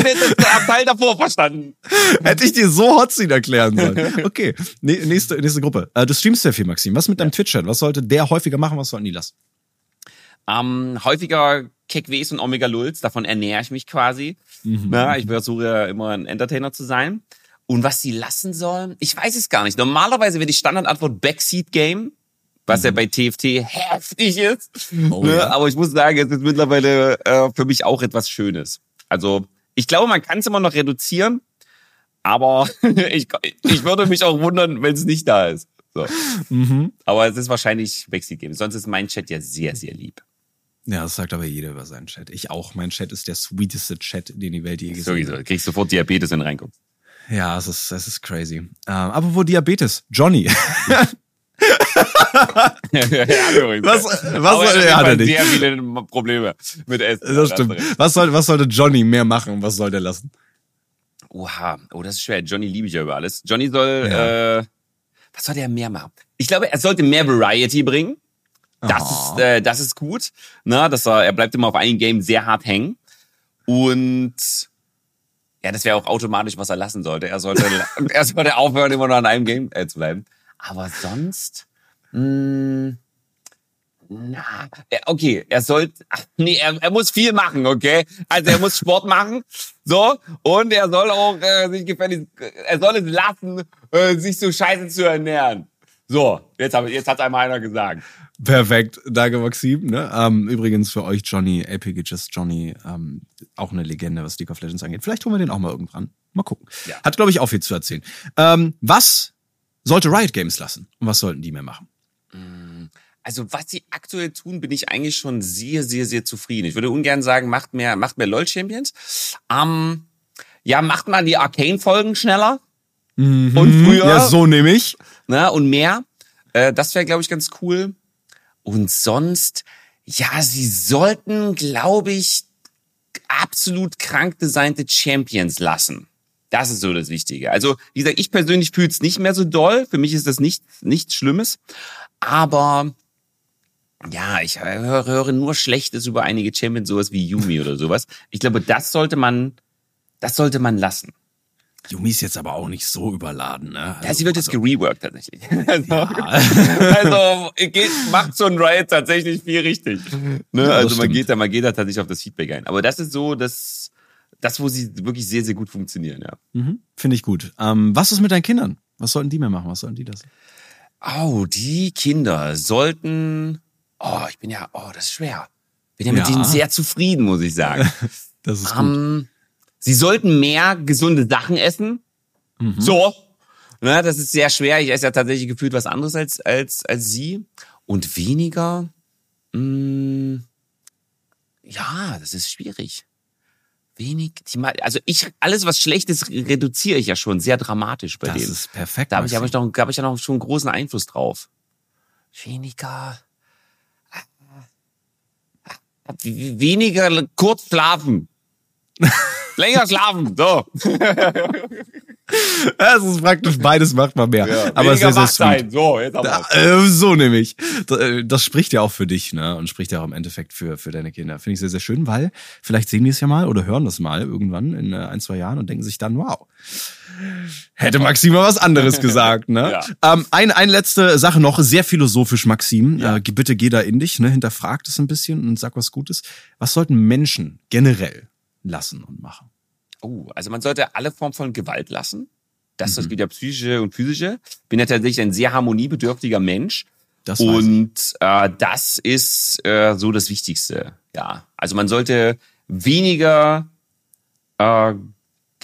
wir das Abteil davor verstanden. Hätte ich dir so Hotseat erklären sollen. Okay, nächste Gruppe. Du streamst sehr viel, Maxim. Was mit deinem Twitch-Chat? Was sollte der häufiger machen, was sollten die lassen? Häufiger Kek-Ws und Omega-Lulz. Davon ernähre ich mich quasi. Ich versuche ja immer ein Entertainer zu sein. Und was sie lassen sollen? Ich weiß es gar nicht. Normalerweise wäre die Standardantwort Backseat-Game. was ja bei TFT heftig ist. Oh, ne? Ja. Aber ich muss sagen, es ist mittlerweile für mich auch etwas Schönes. Also ich glaube, man kann es immer noch reduzieren, aber ich würde mich auch wundern, wenn es nicht da ist. So. Mhm. Aber es ist wahrscheinlich wechselgegeben. Sonst ist mein Chat ja sehr, sehr lieb. Ja, das sagt aber jeder über seinen Chat. Ich auch. Mein Chat ist der sweeteste Chat, den die Welt je gesehen hat. Sowieso. Kriegst sofort Diabetes, wenn du reinkommst. Ja, es ist crazy. Aber wo Diabetes? Johnny. Sehr viele Probleme mit Essen. Das stimmt. Was sollte Johnny mehr machen? Was soll der lassen? Oha. Oh, das ist schwer. Johnny liebe ich ja über alles. Johnny soll, was soll der mehr machen? Ich glaube, er sollte mehr Variety bringen. Das ist gut. Na, er bleibt immer auf einem Game sehr hart hängen. Und ja, das wäre auch automatisch, was er lassen sollte. Er sollte aufhören, immer nur an einem Game zu bleiben. Aber sonst, er muss viel machen, okay? Also er muss Sport machen, so, und er soll auch sich gefällig, er soll es lassen, sich so scheiße zu ernähren. So, jetzt hat einmal einer gesagt. Perfekt, danke Maxim. Ne? Übrigens für euch Johnny, AP Just Johnny, auch eine Legende, was League of Legends angeht. Vielleicht holen wir den auch mal irgendwann. Mal gucken. Ja. Hat, glaube ich, auch viel zu erzählen. Was sollte Riot Games lassen? Und was sollten die mehr machen? Also was sie aktuell tun, bin ich eigentlich schon sehr, sehr, sehr zufrieden. Ich würde ungern sagen, macht mehr LoL-Champions. Macht mal die Arcane-Folgen schneller. Mhm. Und früher. Ja, so nehme ich. Na, und mehr. Das wäre, glaube ich, ganz cool. Und sonst, ja, sie sollten, glaube ich, absolut krank designte Champions lassen. Das ist so das Wichtige. Also, wie gesagt, ich persönlich fühle es nicht mehr so doll. Für mich ist das nichts Schlimmes. Aber ja, ich höre nur Schlechtes über einige Champions, sowas wie Yumi oder sowas. Ich glaube, das sollte man lassen. Yumi ist jetzt aber auch nicht so überladen, ne? Also, ja, sie wird jetzt gereworked tatsächlich. Macht so ein Riot tatsächlich viel richtig. Ne? Also man geht da tatsächlich auf das Feedback ein. Aber das ist so das, wo sie wirklich sehr, sehr gut funktionieren, ja. Mhm. Finde ich gut. Was ist mit deinen Kindern? Was sollten die mehr machen? Was sollten die das? Oh, die Kinder sollten... das ist schwer. Bin ja mit denen sehr zufrieden, muss ich sagen. Das ist gut. Sie sollten mehr gesunde Sachen essen. Mhm. So. Na, das ist sehr schwer. Ich esse ja tatsächlich gefühlt was anderes als sie. Und weniger. Ja, das ist schwierig. Wenig. Alles was Schlechtes reduziere ich ja schon sehr dramatisch bei denen. Das ist perfekt. Da habe ich ja noch schon einen großen Einfluss drauf. Weniger. Weniger kurz schlafen. Länger schlafen, so. Das ist praktisch, beides macht man mehr. Ja, aber es ist sehr sweet. So, jetzt so nämlich. Das spricht ja auch für dich, ne? Und spricht ja auch im Endeffekt für deine Kinder. Finde ich sehr, sehr schön, weil vielleicht sehen die es ja mal oder hören das mal irgendwann in 1-2 Jahren und denken sich dann, wow, hätte Maxim mal was anderes gesagt, ne? Ja. Eine letzte Sache noch, sehr philosophisch, Maxim. Ja. Bitte geh da in dich, ne? Hinterfrag das ein bisschen und sag was Gutes. Was sollten Menschen generell lassen und machen? Oh, also man sollte alle Formen von Gewalt lassen. Das gibt ja psychische und physische. Bin ja tatsächlich ein sehr harmoniebedürftiger Mensch. Das weiß ich. Das ist so das Wichtigste. Ja, also man sollte weniger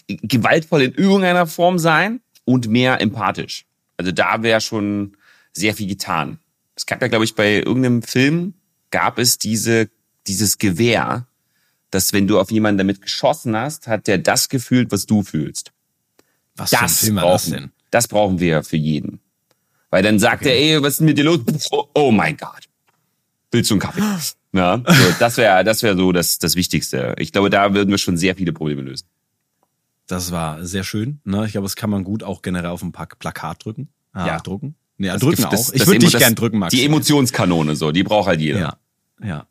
gewaltvoll in irgendeiner Form sein und mehr empathisch. Also da wäre schon sehr viel getan. Es gab ja, glaube ich, bei irgendeinem Film gab es dieses Gewehr, dass wenn du auf jemanden damit geschossen hast, hat der das gefühlt, was du fühlst. Was für ein Film war das denn? Das brauchen wir für jeden. Weil dann sagt er, was ist denn mit dir los? Oh mein Gott. Willst du einen Kaffee? Ja, so, das wäre so das Wichtigste. Ich glaube, da würden wir schon sehr viele Probleme lösen. Das war sehr schön. Ne? Ich glaube, das kann man gut auch generell auf ein Plakat drücken. Drucken. Nee, das drücken das, auch. Ich würde dich gern drücken, Max. Die Emotionskanone, so, die braucht halt jeder. Ja.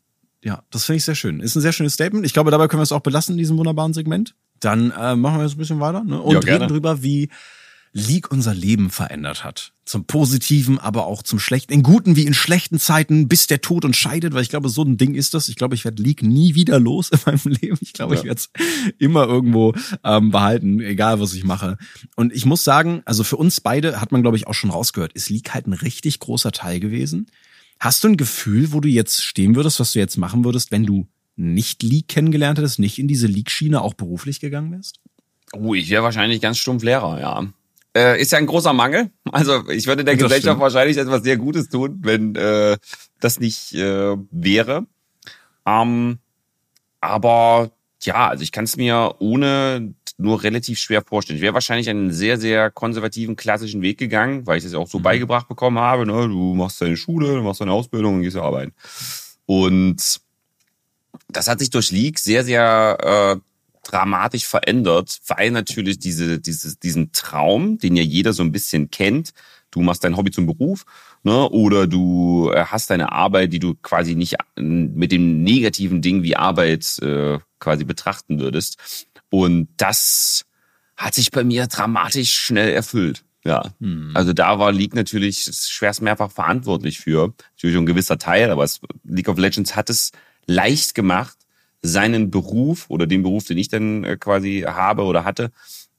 Ja, das finde ich sehr schön. Ist ein sehr schönes Statement. Ich glaube, dabei können wir es auch belassen in diesem wunderbaren Segment. Dann machen wir jetzt ein bisschen weiter, ne? Und reden drüber, wie League unser Leben verändert hat. Zum Positiven, aber auch zum Schlechten. In guten wie in schlechten Zeiten, bis der Tod uns scheidet. Weil ich glaube, so ein Ding ist das. Ich glaube, ich werde League nie wieder los in meinem Leben. Ich glaube, ich werde es immer irgendwo behalten, egal was ich mache. Und ich muss sagen, also für uns beide hat man, glaube ich, auch schon rausgehört, ist League halt ein richtig großer Teil gewesen. Hast du ein Gefühl, wo du jetzt stehen würdest, was du jetzt machen würdest, wenn du nicht League kennengelernt hättest, nicht in diese League-Schiene auch beruflich gegangen wärst? Oh, ich wäre wahrscheinlich ganz stumpf Lehrer, ja. Ist ja ein großer Mangel. Also ich würde der Gesellschaft wahrscheinlich etwas sehr Gutes tun, wenn das nicht wäre. Aber ja, also ich kann es mir ohne nur relativ schwer vorstellen. Ich wäre wahrscheinlich einen sehr, sehr konservativen, klassischen Weg gegangen, weil ich das ja auch so beigebracht bekommen habe. Ne? Du machst deine Schule, du machst deine Ausbildung und gehst ja arbeiten. Und das hat sich durch League sehr, sehr dramatisch verändert, weil natürlich diesen Traum, den ja jeder so ein bisschen kennt, du machst dein Hobby zum Beruf, ne, oder du hast deine Arbeit, die du quasi nicht mit dem negativen Ding wie Arbeit quasi betrachten würdest. Und das hat sich bei mir dramatisch schnell erfüllt. Ja, also da war League natürlich schwerst mehrfach verantwortlich für, natürlich ein gewisser Teil, aber League of Legends hat es leicht gemacht, seinen Beruf oder den Beruf, den ich dann quasi habe oder hatte,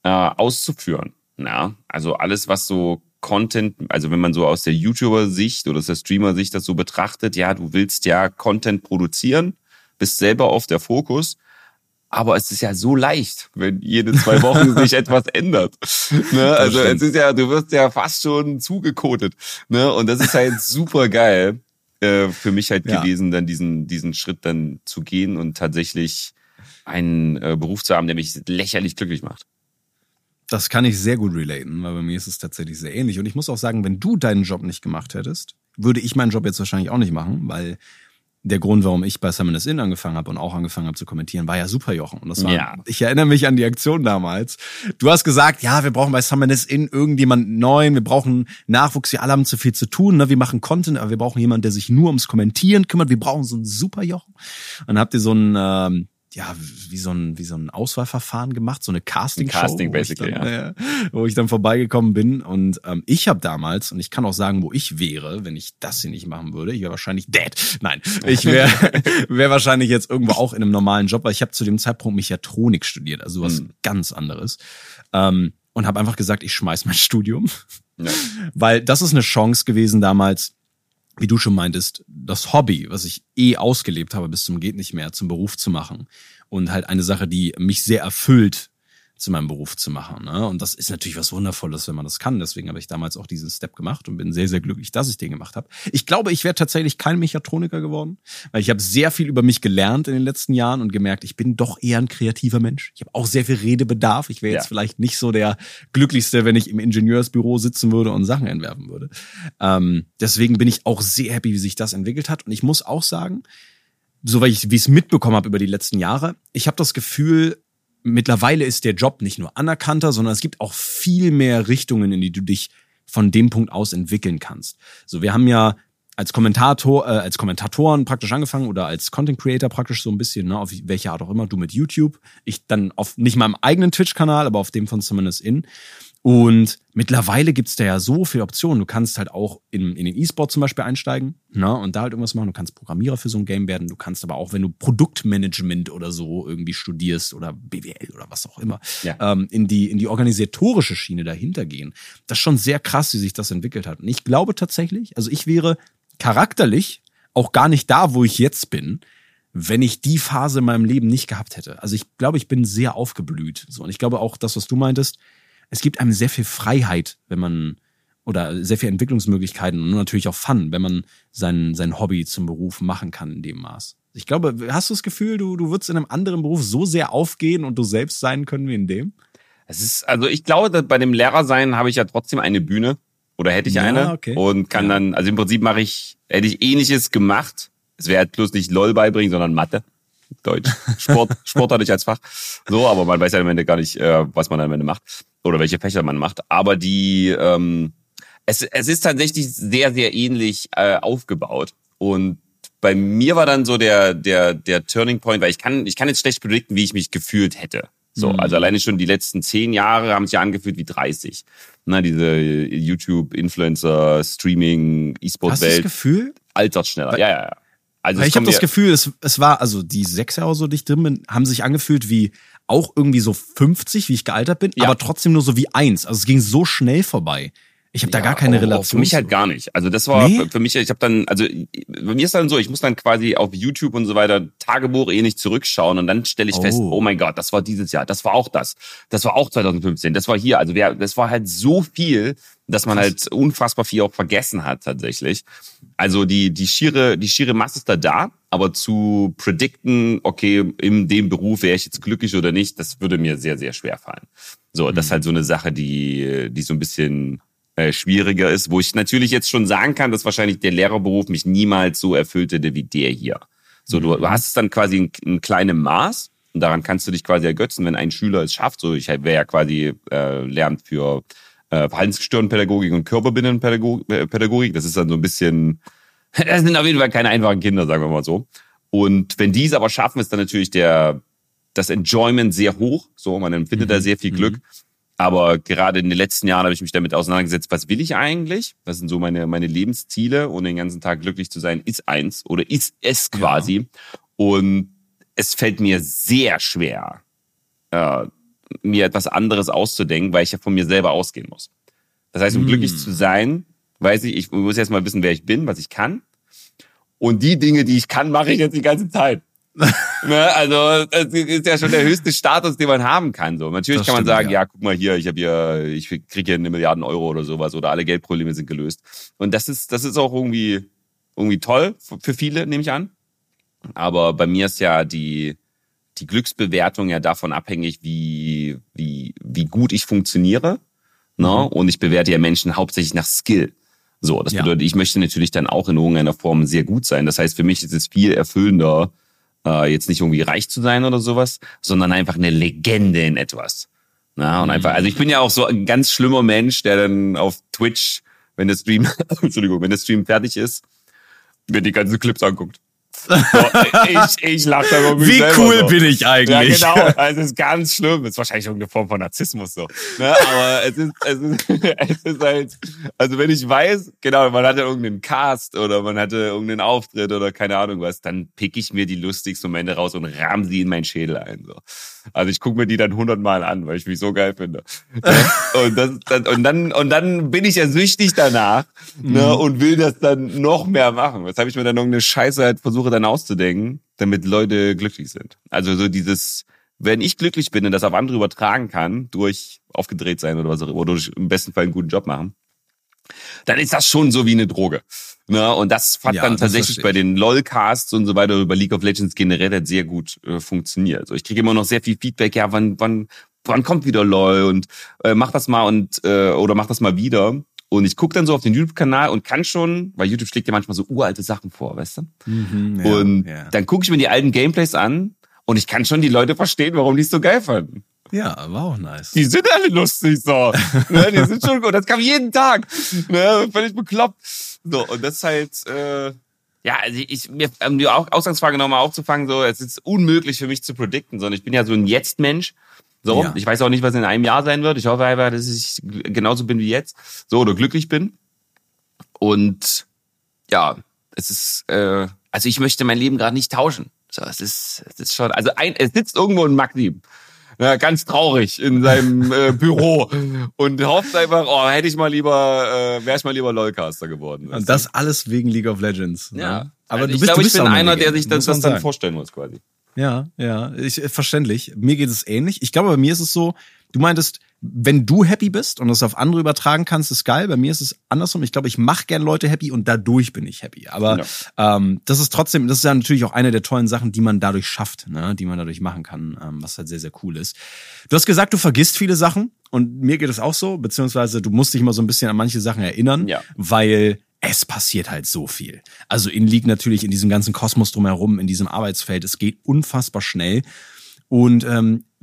auszuführen. Ja, also alles, was so Content, also wenn man so aus der YouTuber-Sicht oder aus der Streamer-Sicht das so betrachtet, ja, du willst ja Content produzieren, bist selber auf der Fokus, aber es ist ja so leicht, wenn jede 2 Wochen sich etwas ändert. Ne? Also es ist ja, du wirst ja fast schon zugekotet. Ne? Und das ist halt super geil. Für mich halt gewesen, dann diesen Schritt dann zu gehen und tatsächlich einen Beruf zu haben, der mich lächerlich glücklich macht. Das kann ich sehr gut relaten, weil bei mir ist es tatsächlich sehr ähnlich. Und ich muss auch sagen, wenn du deinen Job nicht gemacht hättest, würde ich meinen Job jetzt wahrscheinlich auch nicht machen, weil der Grund, warum ich bei Summoners Inn angefangen habe und auch angefangen habe zu kommentieren, war ja Superjochen. Und das war, ich erinnere mich an die Aktion damals. Du hast gesagt, ja, wir brauchen bei Summoners Inn irgendjemanden neuen, wir brauchen Nachwuchs, wir alle haben zu viel zu tun, ne? Wir machen Content, aber wir brauchen jemanden, der sich nur ums Kommentieren kümmert, wir brauchen so einen Superjochen. Und dann habt ihr so ein, wie so ein Auswahlverfahren gemacht, so eine Casting-Show. Casting, basically, wo ich dann vorbeigekommen bin. Und ich habe damals, und ich kann auch sagen, wo ich wäre, wenn ich das hier nicht machen würde, ich wäre wahrscheinlich dead. Nein, ich wäre wahrscheinlich jetzt irgendwo auch in einem normalen Job, weil ich habe zu dem Zeitpunkt Mechatronik studiert, also was ganz anderes. Und habe einfach gesagt, ich schmeiß mein Studium. Ja. Weil das ist eine Chance gewesen damals, wie du schon meintest, das Hobby, was ich ausgelebt habe bis zum geht nicht mehr, zum Beruf zu machen und halt eine Sache, die mich sehr erfüllt, zu meinem Beruf zu machen. Ne? Und das ist natürlich was Wundervolles, wenn man das kann. Deswegen habe ich damals auch diesen Step gemacht und bin sehr, sehr glücklich, dass ich den gemacht habe. Ich glaube, ich wäre tatsächlich kein Mechatroniker geworden, weil ich habe sehr viel über mich gelernt in den letzten Jahren und gemerkt, ich bin doch eher ein kreativer Mensch. Ich habe auch sehr viel Redebedarf. Ich wäre jetzt vielleicht nicht so der Glücklichste, wenn ich im Ingenieursbüro sitzen würde und Sachen entwerfen würde. Deswegen bin ich auch sehr happy, wie sich das entwickelt hat. Und ich muss auch sagen, soweit ich es mitbekommen habe über die letzten Jahre, ich habe das Gefühl, mittlerweile ist der Job nicht nur anerkannter, sondern es gibt auch viel mehr Richtungen, in die du dich von dem Punkt aus entwickeln kannst. So, wir haben ja als Kommentatoren praktisch angefangen oder als Content Creator praktisch so ein bisschen, ne, auf welche Art auch immer, du mit YouTube, ich dann auf nicht meinem eigenen Twitch-Kanal, aber auf dem von Summoners Inn. Und mittlerweile gibt's da ja so viele Optionen. Du kannst halt auch in den E-Sport zum Beispiel einsteigen, ne, und da halt irgendwas machen. Du kannst Programmierer für so ein Game werden. Du kannst aber auch, wenn du Produktmanagement oder so irgendwie studierst oder BWL oder was auch immer, in die organisatorische Schiene dahinter gehen. Das ist schon sehr krass, wie sich das entwickelt hat. Und ich glaube tatsächlich, also ich wäre charakterlich auch gar nicht da, wo ich jetzt bin, wenn ich die Phase in meinem Leben nicht gehabt hätte. Also ich glaube, ich bin sehr aufgeblüht. So, und ich glaube auch, das, was du meintest, es gibt einem sehr viel Freiheit, oder sehr viel Entwicklungsmöglichkeiten und natürlich auch Fun, wenn man sein Hobby zum Beruf machen kann in dem Maß. Ich glaube, hast du das Gefühl, du würdest in einem anderen Beruf so sehr aufgehen und du selbst sein können wie in dem? Also ich glaube, bei dem Lehrersein habe ich ja trotzdem eine Bühne oder hätte ich eine und kann dann, also im Prinzip hätte ich Ähnliches gemacht. Es wäre halt bloß nicht LOL beibringen, sondern Mathe. Deutsch. Sport hatte ich als Fach. So, aber man weiß ja am Ende gar nicht, was man am Ende macht oder welche Fächer man macht. Aber es ist tatsächlich sehr, sehr ähnlich aufgebaut. Und bei mir war dann so der Turning Point, weil ich kann jetzt schlecht predikten, wie ich mich gefühlt hätte. So, also alleine schon die letzten 10 Jahre haben sich ja angefühlt wie 30. Na, diese YouTube, Influencer, Streaming, E-Sport-Welt. Hast du das Gefühl? Altert schneller, weil, ja. Also ich habe das Gefühl, es war, also die 6 Jahre, so die ich drin bin, haben sich angefühlt wie auch irgendwie so 50, wie ich gealtert bin, ja, aber trotzdem nur so wie 1. Also es ging so schnell vorbei. Ich habe da gar keine Relation. Für mich halt gar nicht. Also das war für mich, ich habe dann, also bei mir ist dann so, ich muss dann quasi auf YouTube und so weiter Tagebuch nicht zurückschauen und dann stelle ich fest, oh mein Gott, das war dieses Jahr, das war auch das. Das war auch 2015, das war hier. Also das war halt so viel, dass man halt unfassbar viel auch vergessen hat tatsächlich. Also die schiere Masse ist da, aber zu predikten, okay, in dem Beruf wäre ich jetzt glücklich oder nicht, das würde mir sehr, sehr schwer fallen. So, das ist halt so eine Sache, die so ein bisschen schwieriger ist, wo ich natürlich jetzt schon sagen kann, dass wahrscheinlich der Lehrerberuf mich niemals so erfüllt hätte wie der hier. So, du hast es dann quasi in kleinem Maß und daran kannst du dich quasi ergötzen, wenn ein Schüler es schafft. So, ich wäre ja quasi Lehramt für Verhaltensgestörtenpädagogik und Körperbinnenpädagogik. Das ist dann so ein bisschen, das sind auf jeden Fall keine einfachen Kinder, sagen wir mal so. Und wenn die es aber schaffen, ist dann natürlich das Enjoyment sehr hoch. So, man empfindet da sehr viel Glück. Aber gerade in den letzten Jahren habe ich mich damit auseinandergesetzt, was will ich eigentlich? Was sind so meine Lebensziele? Und den ganzen Tag glücklich zu sein, ist eins oder ist es quasi. Ja. Und es fällt mir sehr schwer, mir etwas anderes auszudenken, weil ich ja von mir selber ausgehen muss. Das heißt, um glücklich zu sein, weiß ich muss erst mal wissen, wer ich bin, was ich kann. Und die Dinge, die ich kann, mache ich jetzt die ganze Zeit. Ne? Also das ist ja schon der höchste Status, den man haben kann. So, natürlich das kann man stimmt, sagen, ja, guck mal hier, ich kriege hier 1 Milliarde Euro oder sowas oder alle Geldprobleme sind gelöst. Und das ist auch irgendwie toll für viele, nehme ich an. Aber bei mir ist ja die Glücksbewertung ja davon abhängig, wie gut ich funktioniere. Ne? Und ich bewerte ja Menschen hauptsächlich nach Skill. So, das bedeutet, ich möchte natürlich dann auch in irgendeiner Form sehr gut sein. Das heißt, für mich ist es viel erfüllender, jetzt nicht irgendwie reich zu sein oder sowas, sondern einfach eine Legende in etwas. Na, und einfach, also ich bin ja auch so ein ganz schlimmer Mensch, der dann auf Twitch, wenn der Stream fertig ist, mir die ganzen Clips anguckt. So, ich lache da über mich selber. Wie cool bin ich eigentlich? Ja, genau. Also es ist ganz schlimm. Es ist wahrscheinlich irgendeine Form von Narzissmus so. Ne? Aber es ist halt, also wenn ich weiß, genau, man hatte irgendeinen Cast oder man hatte irgendeinen Auftritt oder keine Ahnung was, dann pick ich mir die lustigsten Momente raus und rahm sie in meinen Schädel ein. So. Also ich gucke mir die dann 100 Mal an, weil ich mich so geil finde. Und dann bin ich ja süchtig danach, ne, und will das dann noch mehr machen. Jetzt habe ich mir dann irgendeine Scheiße halt versuche dann auszudenken, damit Leute glücklich sind. Also so dieses, wenn ich glücklich bin und das auf andere übertragen kann, durch aufgedreht sein oder was auch immer, oder durch im besten Fall einen guten Job machen, dann ist das schon so wie eine Droge. Na, und das hat dann das tatsächlich bei den LOL-Casts und so weiter über League of Legends generell hat sehr gut funktioniert. Also ich kriege immer noch sehr viel Feedback, ja, wann kommt wieder LOL und mach das mal und oder mach das mal wieder. Und ich gucke dann so auf den YouTube-Kanal und kann schon, weil YouTube schlägt ja manchmal so uralte Sachen vor, weißt du? Dann gucke ich mir die alten Gameplays an und ich kann schon die Leute verstehen, warum die es so geil fanden. Ja, war auch nice. Die sind alle lustig so. Ne, die sind schon gut. Das kam jeden Tag. Ne, völlig bekloppt. So, und das ist halt, also mir die Ausgangsfrage nochmal aufzufangen, so, es ist unmöglich für mich zu predikten, sondern ich bin ja so ein Jetzt-Mensch. So, ja. Ich weiß auch nicht, was in einem Jahr sein wird. Ich hoffe einfach, dass ich genauso bin wie jetzt. So, oder glücklich bin. Und ja, es ist, also ich möchte mein Leben gerade nicht tauschen. So, es ist schon, also es sitzt irgendwo in Maxim. Na, ganz traurig in seinem Büro und hofft einfach, wäre ich mal lieber LOL-Caster geworden. Und das alles wegen League of Legends. Ja. Ne? Aber also ich bin einer, der sich das dann vorstellen muss quasi. Ja, verständlich. Mir geht es ähnlich. Ich glaube, bei mir ist es so, du meintest, wenn du happy bist und das auf andere übertragen kannst, ist geil. Bei mir ist es andersrum. Ich glaube, ich mache gerne Leute happy und dadurch bin ich happy. Aber das ist ja natürlich auch eine der tollen Sachen, die man dadurch schafft, ne? Die man dadurch machen kann, was halt sehr, sehr cool ist. Du hast gesagt, du vergisst viele Sachen und mir geht es auch so, beziehungsweise du musst dich mal so ein bisschen an manche Sachen erinnern, weil es passiert halt so viel. Also in League natürlich, in diesem ganzen Kosmos drumherum, in diesem Arbeitsfeld. Es geht unfassbar schnell. Und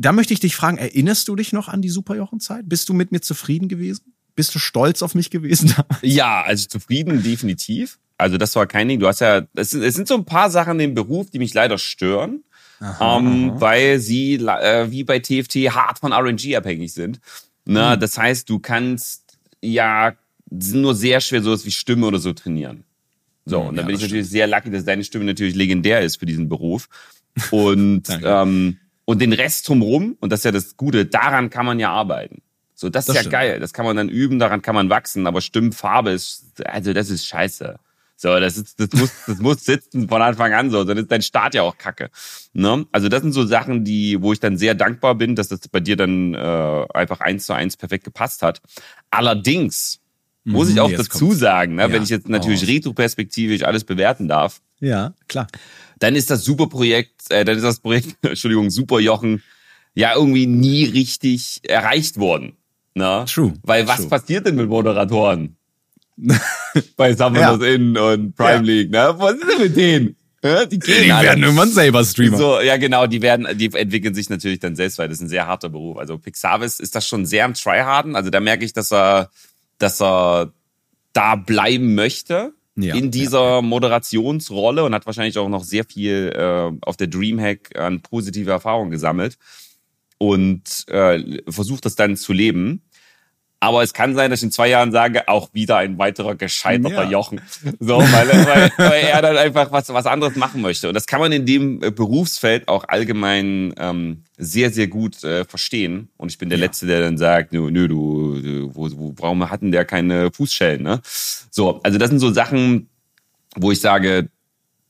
da möchte ich dich fragen, erinnerst du dich noch an die Superjochen-Zeit? Bist du mit mir zufrieden gewesen? Bist du stolz auf mich gewesen? Ja, also zufrieden definitiv. Also das war kein Ding. Du hast ja, es sind so ein paar Sachen im Beruf, die mich leider stören. Aha, weil sie wie bei TFT hart von RNG abhängig sind. Na, das heißt, du kannst ja nur sehr schwer sowas wie Stimme oder so trainieren. So, und dann bin ich natürlich sehr lucky, dass deine Stimme natürlich legendär ist für diesen Beruf. Und und den Rest drumherum, und das ist ja das Gute, daran kann man ja arbeiten. So, das ist ja geil. Das kann man dann üben, daran kann man wachsen. Aber Stimmfarbe ist, also das ist scheiße. So, das muss sitzen von Anfang an so, dann ist dein Start ja auch kacke. Ne? Also das sind so Sachen, wo ich dann sehr dankbar bin, dass das bei dir dann einfach 1:1 perfekt gepasst hat. Allerdings muss ich auch dazu sagen, ne, wenn ich jetzt natürlich retroperspektivisch alles bewerten darf. Ja, klar. Dann ist das Superjochen ja irgendwie nie richtig erreicht worden. Ne? True. Weil was passiert denn mit Moderatoren? Bei Summoners Inn und Prime League, ne? Was ist denn mit denen? Ja, die werden irgendwann selber Streamer. So, ja, genau, die entwickeln sich natürlich dann selbst, weil das ist ein sehr harter Beruf. Also Pixavis ist das schon sehr am Tryharden. Also da merke ich, dass er da bleiben möchte in dieser Moderationsrolle und hat wahrscheinlich auch noch sehr viel auf der Dreamhack an positive Erfahrungen gesammelt und versucht das dann zu leben. Aber es kann sein, dass ich in 2 Jahren sage, auch wieder ein weiterer gescheiterter Jochen. So, weil er dann einfach was anderes machen möchte. Und das kann man in dem Berufsfeld auch allgemein sehr, sehr gut verstehen. Und ich bin der Letzte, der dann sagt, nö, du warum hatten der keine Fußschellen? Ne? So, also das sind so Sachen, wo ich sage,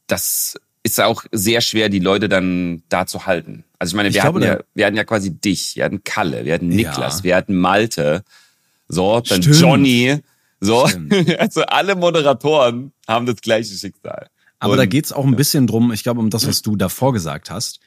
das ist auch sehr schwer, die Leute dann da zu halten. Also ich meine, wir hatten ja quasi dich, wir hatten Kalle, wir hatten Niklas, wir hatten Malte. So, dann Johnny. So. Also alle Moderatoren haben das gleiche Schicksal. Aber da geht's auch ein bisschen drum, ich glaube, um das, was du davor gesagt hast.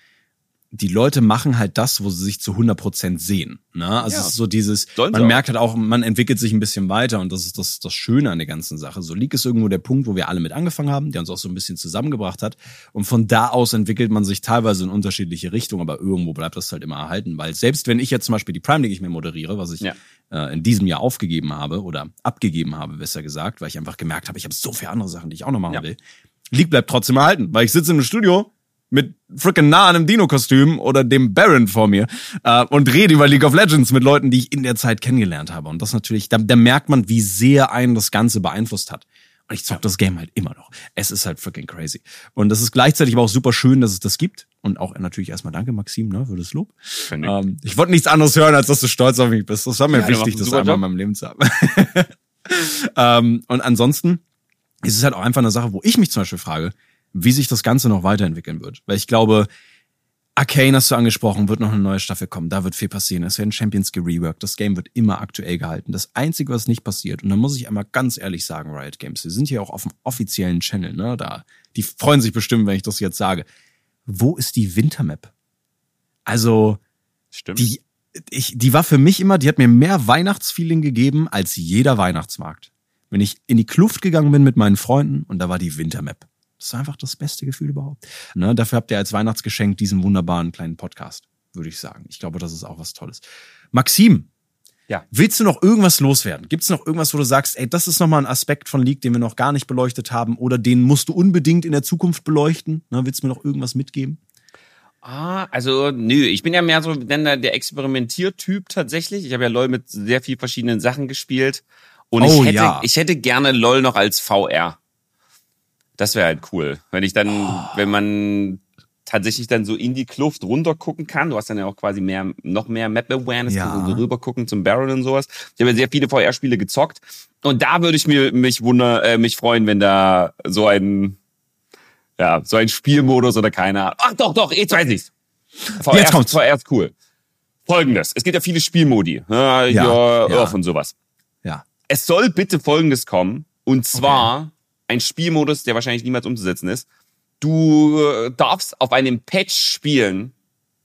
Die Leute machen halt das, wo sie sich zu 100% sehen. Ne? Also es ist so dieses, man merkt halt auch, man entwickelt sich ein bisschen weiter und das ist das Schöne an der ganzen Sache. So League ist irgendwo der Punkt, wo wir alle mit angefangen haben, der uns auch so ein bisschen zusammengebracht hat. Und von da aus entwickelt man sich teilweise in unterschiedliche Richtungen, aber irgendwo bleibt das halt immer erhalten. Weil selbst wenn ich jetzt zum Beispiel die Prime League nicht mehr moderiere, was ich in diesem Jahr aufgegeben habe oder abgegeben habe, besser gesagt, weil ich einfach gemerkt habe, ich habe so viele andere Sachen, die ich auch noch machen will. League bleibt trotzdem erhalten, weil ich sitze im Studio mit frickin' nah an einem Dino-Kostüm oder dem Baron vor mir und rede über League of Legends mit Leuten, die ich in der Zeit kennengelernt habe. Und das natürlich, da merkt man, wie sehr einen das Ganze beeinflusst hat. Und ich zock das Game halt immer noch. Es ist halt frickin' crazy. Und das ist gleichzeitig aber auch super schön, dass es das gibt. Und auch natürlich erstmal danke, Maxim, ne, für das Lob. Ich wollte nichts anderes hören, als dass du stolz auf mich bist. Das war mir wichtig, das einmal in meinem Leben zu haben. Und ansonsten ist es halt auch einfach eine Sache, wo ich mich zum Beispiel frage, wie sich das Ganze noch weiterentwickeln wird. Weil ich glaube, Arcane hast du angesprochen, wird noch eine neue Staffel kommen, da wird viel passieren, es werden Champions gereworked, das Game wird immer aktuell gehalten. Das Einzige, was nicht passiert, und da muss ich einmal ganz ehrlich sagen, Riot Games, wir sind hier auch auf dem offiziellen Channel, ne, da, die freuen sich bestimmt, wenn ich das jetzt sage. Wo ist die Wintermap? Also, die war für mich immer, die hat mir mehr Weihnachtsfeeling gegeben, als jeder Weihnachtsmarkt. Wenn ich in die Kluft gegangen bin mit meinen Freunden, und da war die Wintermap. Das ist einfach das beste Gefühl überhaupt. Ne? Dafür habt ihr als Weihnachtsgeschenk diesen wunderbaren kleinen Podcast, würde ich sagen. Ich glaube, das ist auch was Tolles. Maxim, willst du noch irgendwas loswerden? Gibt es noch irgendwas, wo du sagst, ey, das ist nochmal ein Aspekt von League, den wir noch gar nicht beleuchtet haben oder den musst du unbedingt in der Zukunft beleuchten? Ne? Willst du mir noch irgendwas mitgeben? Also nö, ich bin ja mehr so der Experimentiertyp tatsächlich. Ich habe ja LOL mit sehr vielen verschiedenen Sachen gespielt. Und ich hätte gerne LOL noch als VR. Das wäre halt cool, wenn ich dann, wenn man tatsächlich dann so in die Kluft runter gucken kann. Du hast dann ja auch quasi noch mehr Map-Awareness, kannst du so rüber gucken zum Baron und sowas. Ich habe ja sehr viele VR-Spiele gezockt und da würde ich mich freuen, wenn da so ein Spielmodus oder keine Ahnung. Ach doch, jetzt weiß ich's. VR, jetzt kommt's. VR ist cool. Folgendes, es gibt ja viele Spielmodi, und sowas. Ja. Es soll bitte Folgendes kommen und zwar ein Spielmodus, der wahrscheinlich niemals umzusetzen ist. Du darfst auf einem Patch spielen,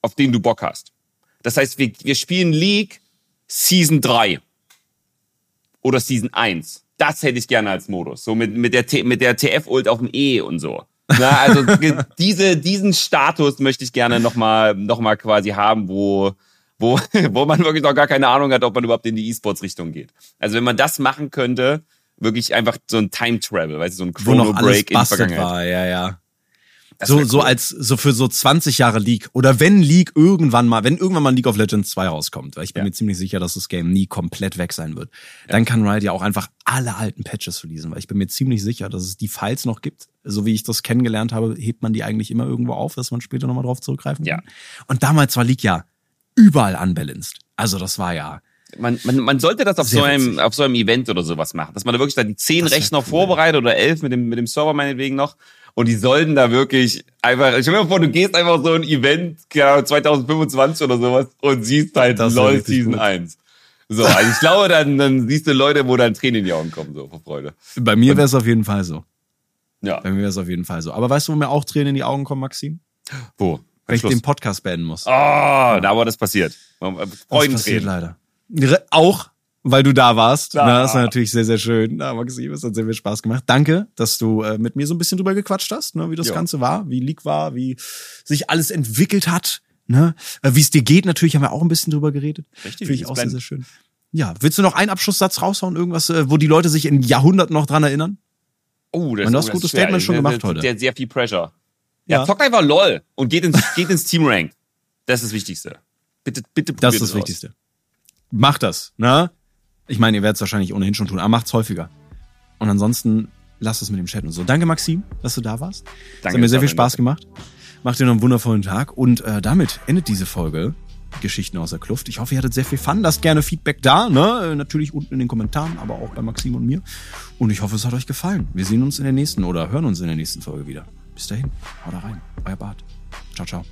auf den du Bock hast. Das heißt, wir spielen League Season 3 oder Season 1. Das hätte ich gerne als Modus. So mit der TF-Ult auf dem E und so. Na, also diesen Status möchte ich gerne noch mal quasi haben, wo man wirklich noch gar keine Ahnung hat, ob man überhaupt in die E-Sports-Richtung geht. Also wenn man das machen könnte, wirklich einfach so ein Time-Travel, weißt du, so ein Chrono-Break in der Vergangenheit. Wo noch alles bastelt war, ja. So cool. Für so 20 Jahre League. Oder wenn League irgendwann mal League of Legends 2 rauskommt, weil ich bin mir ziemlich sicher, dass das Game nie komplett weg sein wird, dann kann Riot ja auch einfach alle alten Patches releasen, weil ich bin mir ziemlich sicher, dass es die Files noch gibt. So wie ich das kennengelernt habe, hebt man die eigentlich immer irgendwo auf, dass man später nochmal drauf zurückgreifen kann. Ja. Und damals war League ja überall unbalanced. Also das war ja... Man sollte das auf so einem Event oder sowas machen, dass man da wirklich da die 10 Rechner vorbereitet oder 11 mit dem Server meinetwegen noch. Und die sollten da wirklich einfach, ich stell mir vor, du gehst einfach so ein Event, ja, 2025 oder sowas und siehst halt LOL Season 1. So, also ich glaube, dann siehst du Leute, wo dann Tränen in die Augen kommen, so vor Freude. Bei mir wäre es auf jeden Fall so. Ja. Bei mir wäre es auf jeden Fall so. Aber weißt du, wo mir auch Tränen in die Augen kommen, Maxim? Wo? Wenn ich den Podcast beenden muss. Oh, ja. Aber das passiert. Freudentränen. Das passiert leider. Auch, weil du da warst. Na, das war natürlich sehr, sehr schön. Na, Maxim, es hat sehr viel Spaß gemacht. Danke, dass du mit mir so ein bisschen drüber gequatscht hast, ne, wie das Ganze war, wie League war, wie sich alles entwickelt hat, ne, wie es dir geht. Natürlich haben wir auch ein bisschen drüber geredet. Richtig. Finde ich auch sehr, sehr schön. Ja, willst du noch einen Abschlusssatz raushauen? Irgendwas, wo die Leute sich in Jahrhunderten noch dran erinnern? Oh, das ist ein gutes Statement schon gemacht heute. Der hat sehr viel Pressure. Ja, zockt einfach LOL und geht ins Team Rank. Das ist das Wichtigste. Bitte probiert das ist das Wichtigste. Macht das, ne? Ich meine, ihr werdet es wahrscheinlich ohnehin schon tun, aber macht's häufiger. Und ansonsten lasst es mit dem Chat und so. Danke, Maxim, dass du da warst. Danke. Es hat mir sehr viel Spaß gemacht. Macht dir noch einen wundervollen Tag. Und damit endet diese Folge Geschichten aus der Kluft. Ich hoffe, ihr hattet sehr viel Fun. Lasst gerne Feedback da, ne? Natürlich unten in den Kommentaren, aber auch bei Maxim und mir. Und ich hoffe, es hat euch gefallen. Wir sehen uns in der nächsten oder hören uns in der nächsten Folge wieder. Bis dahin, haut rein. Euer Bart. Ciao, ciao.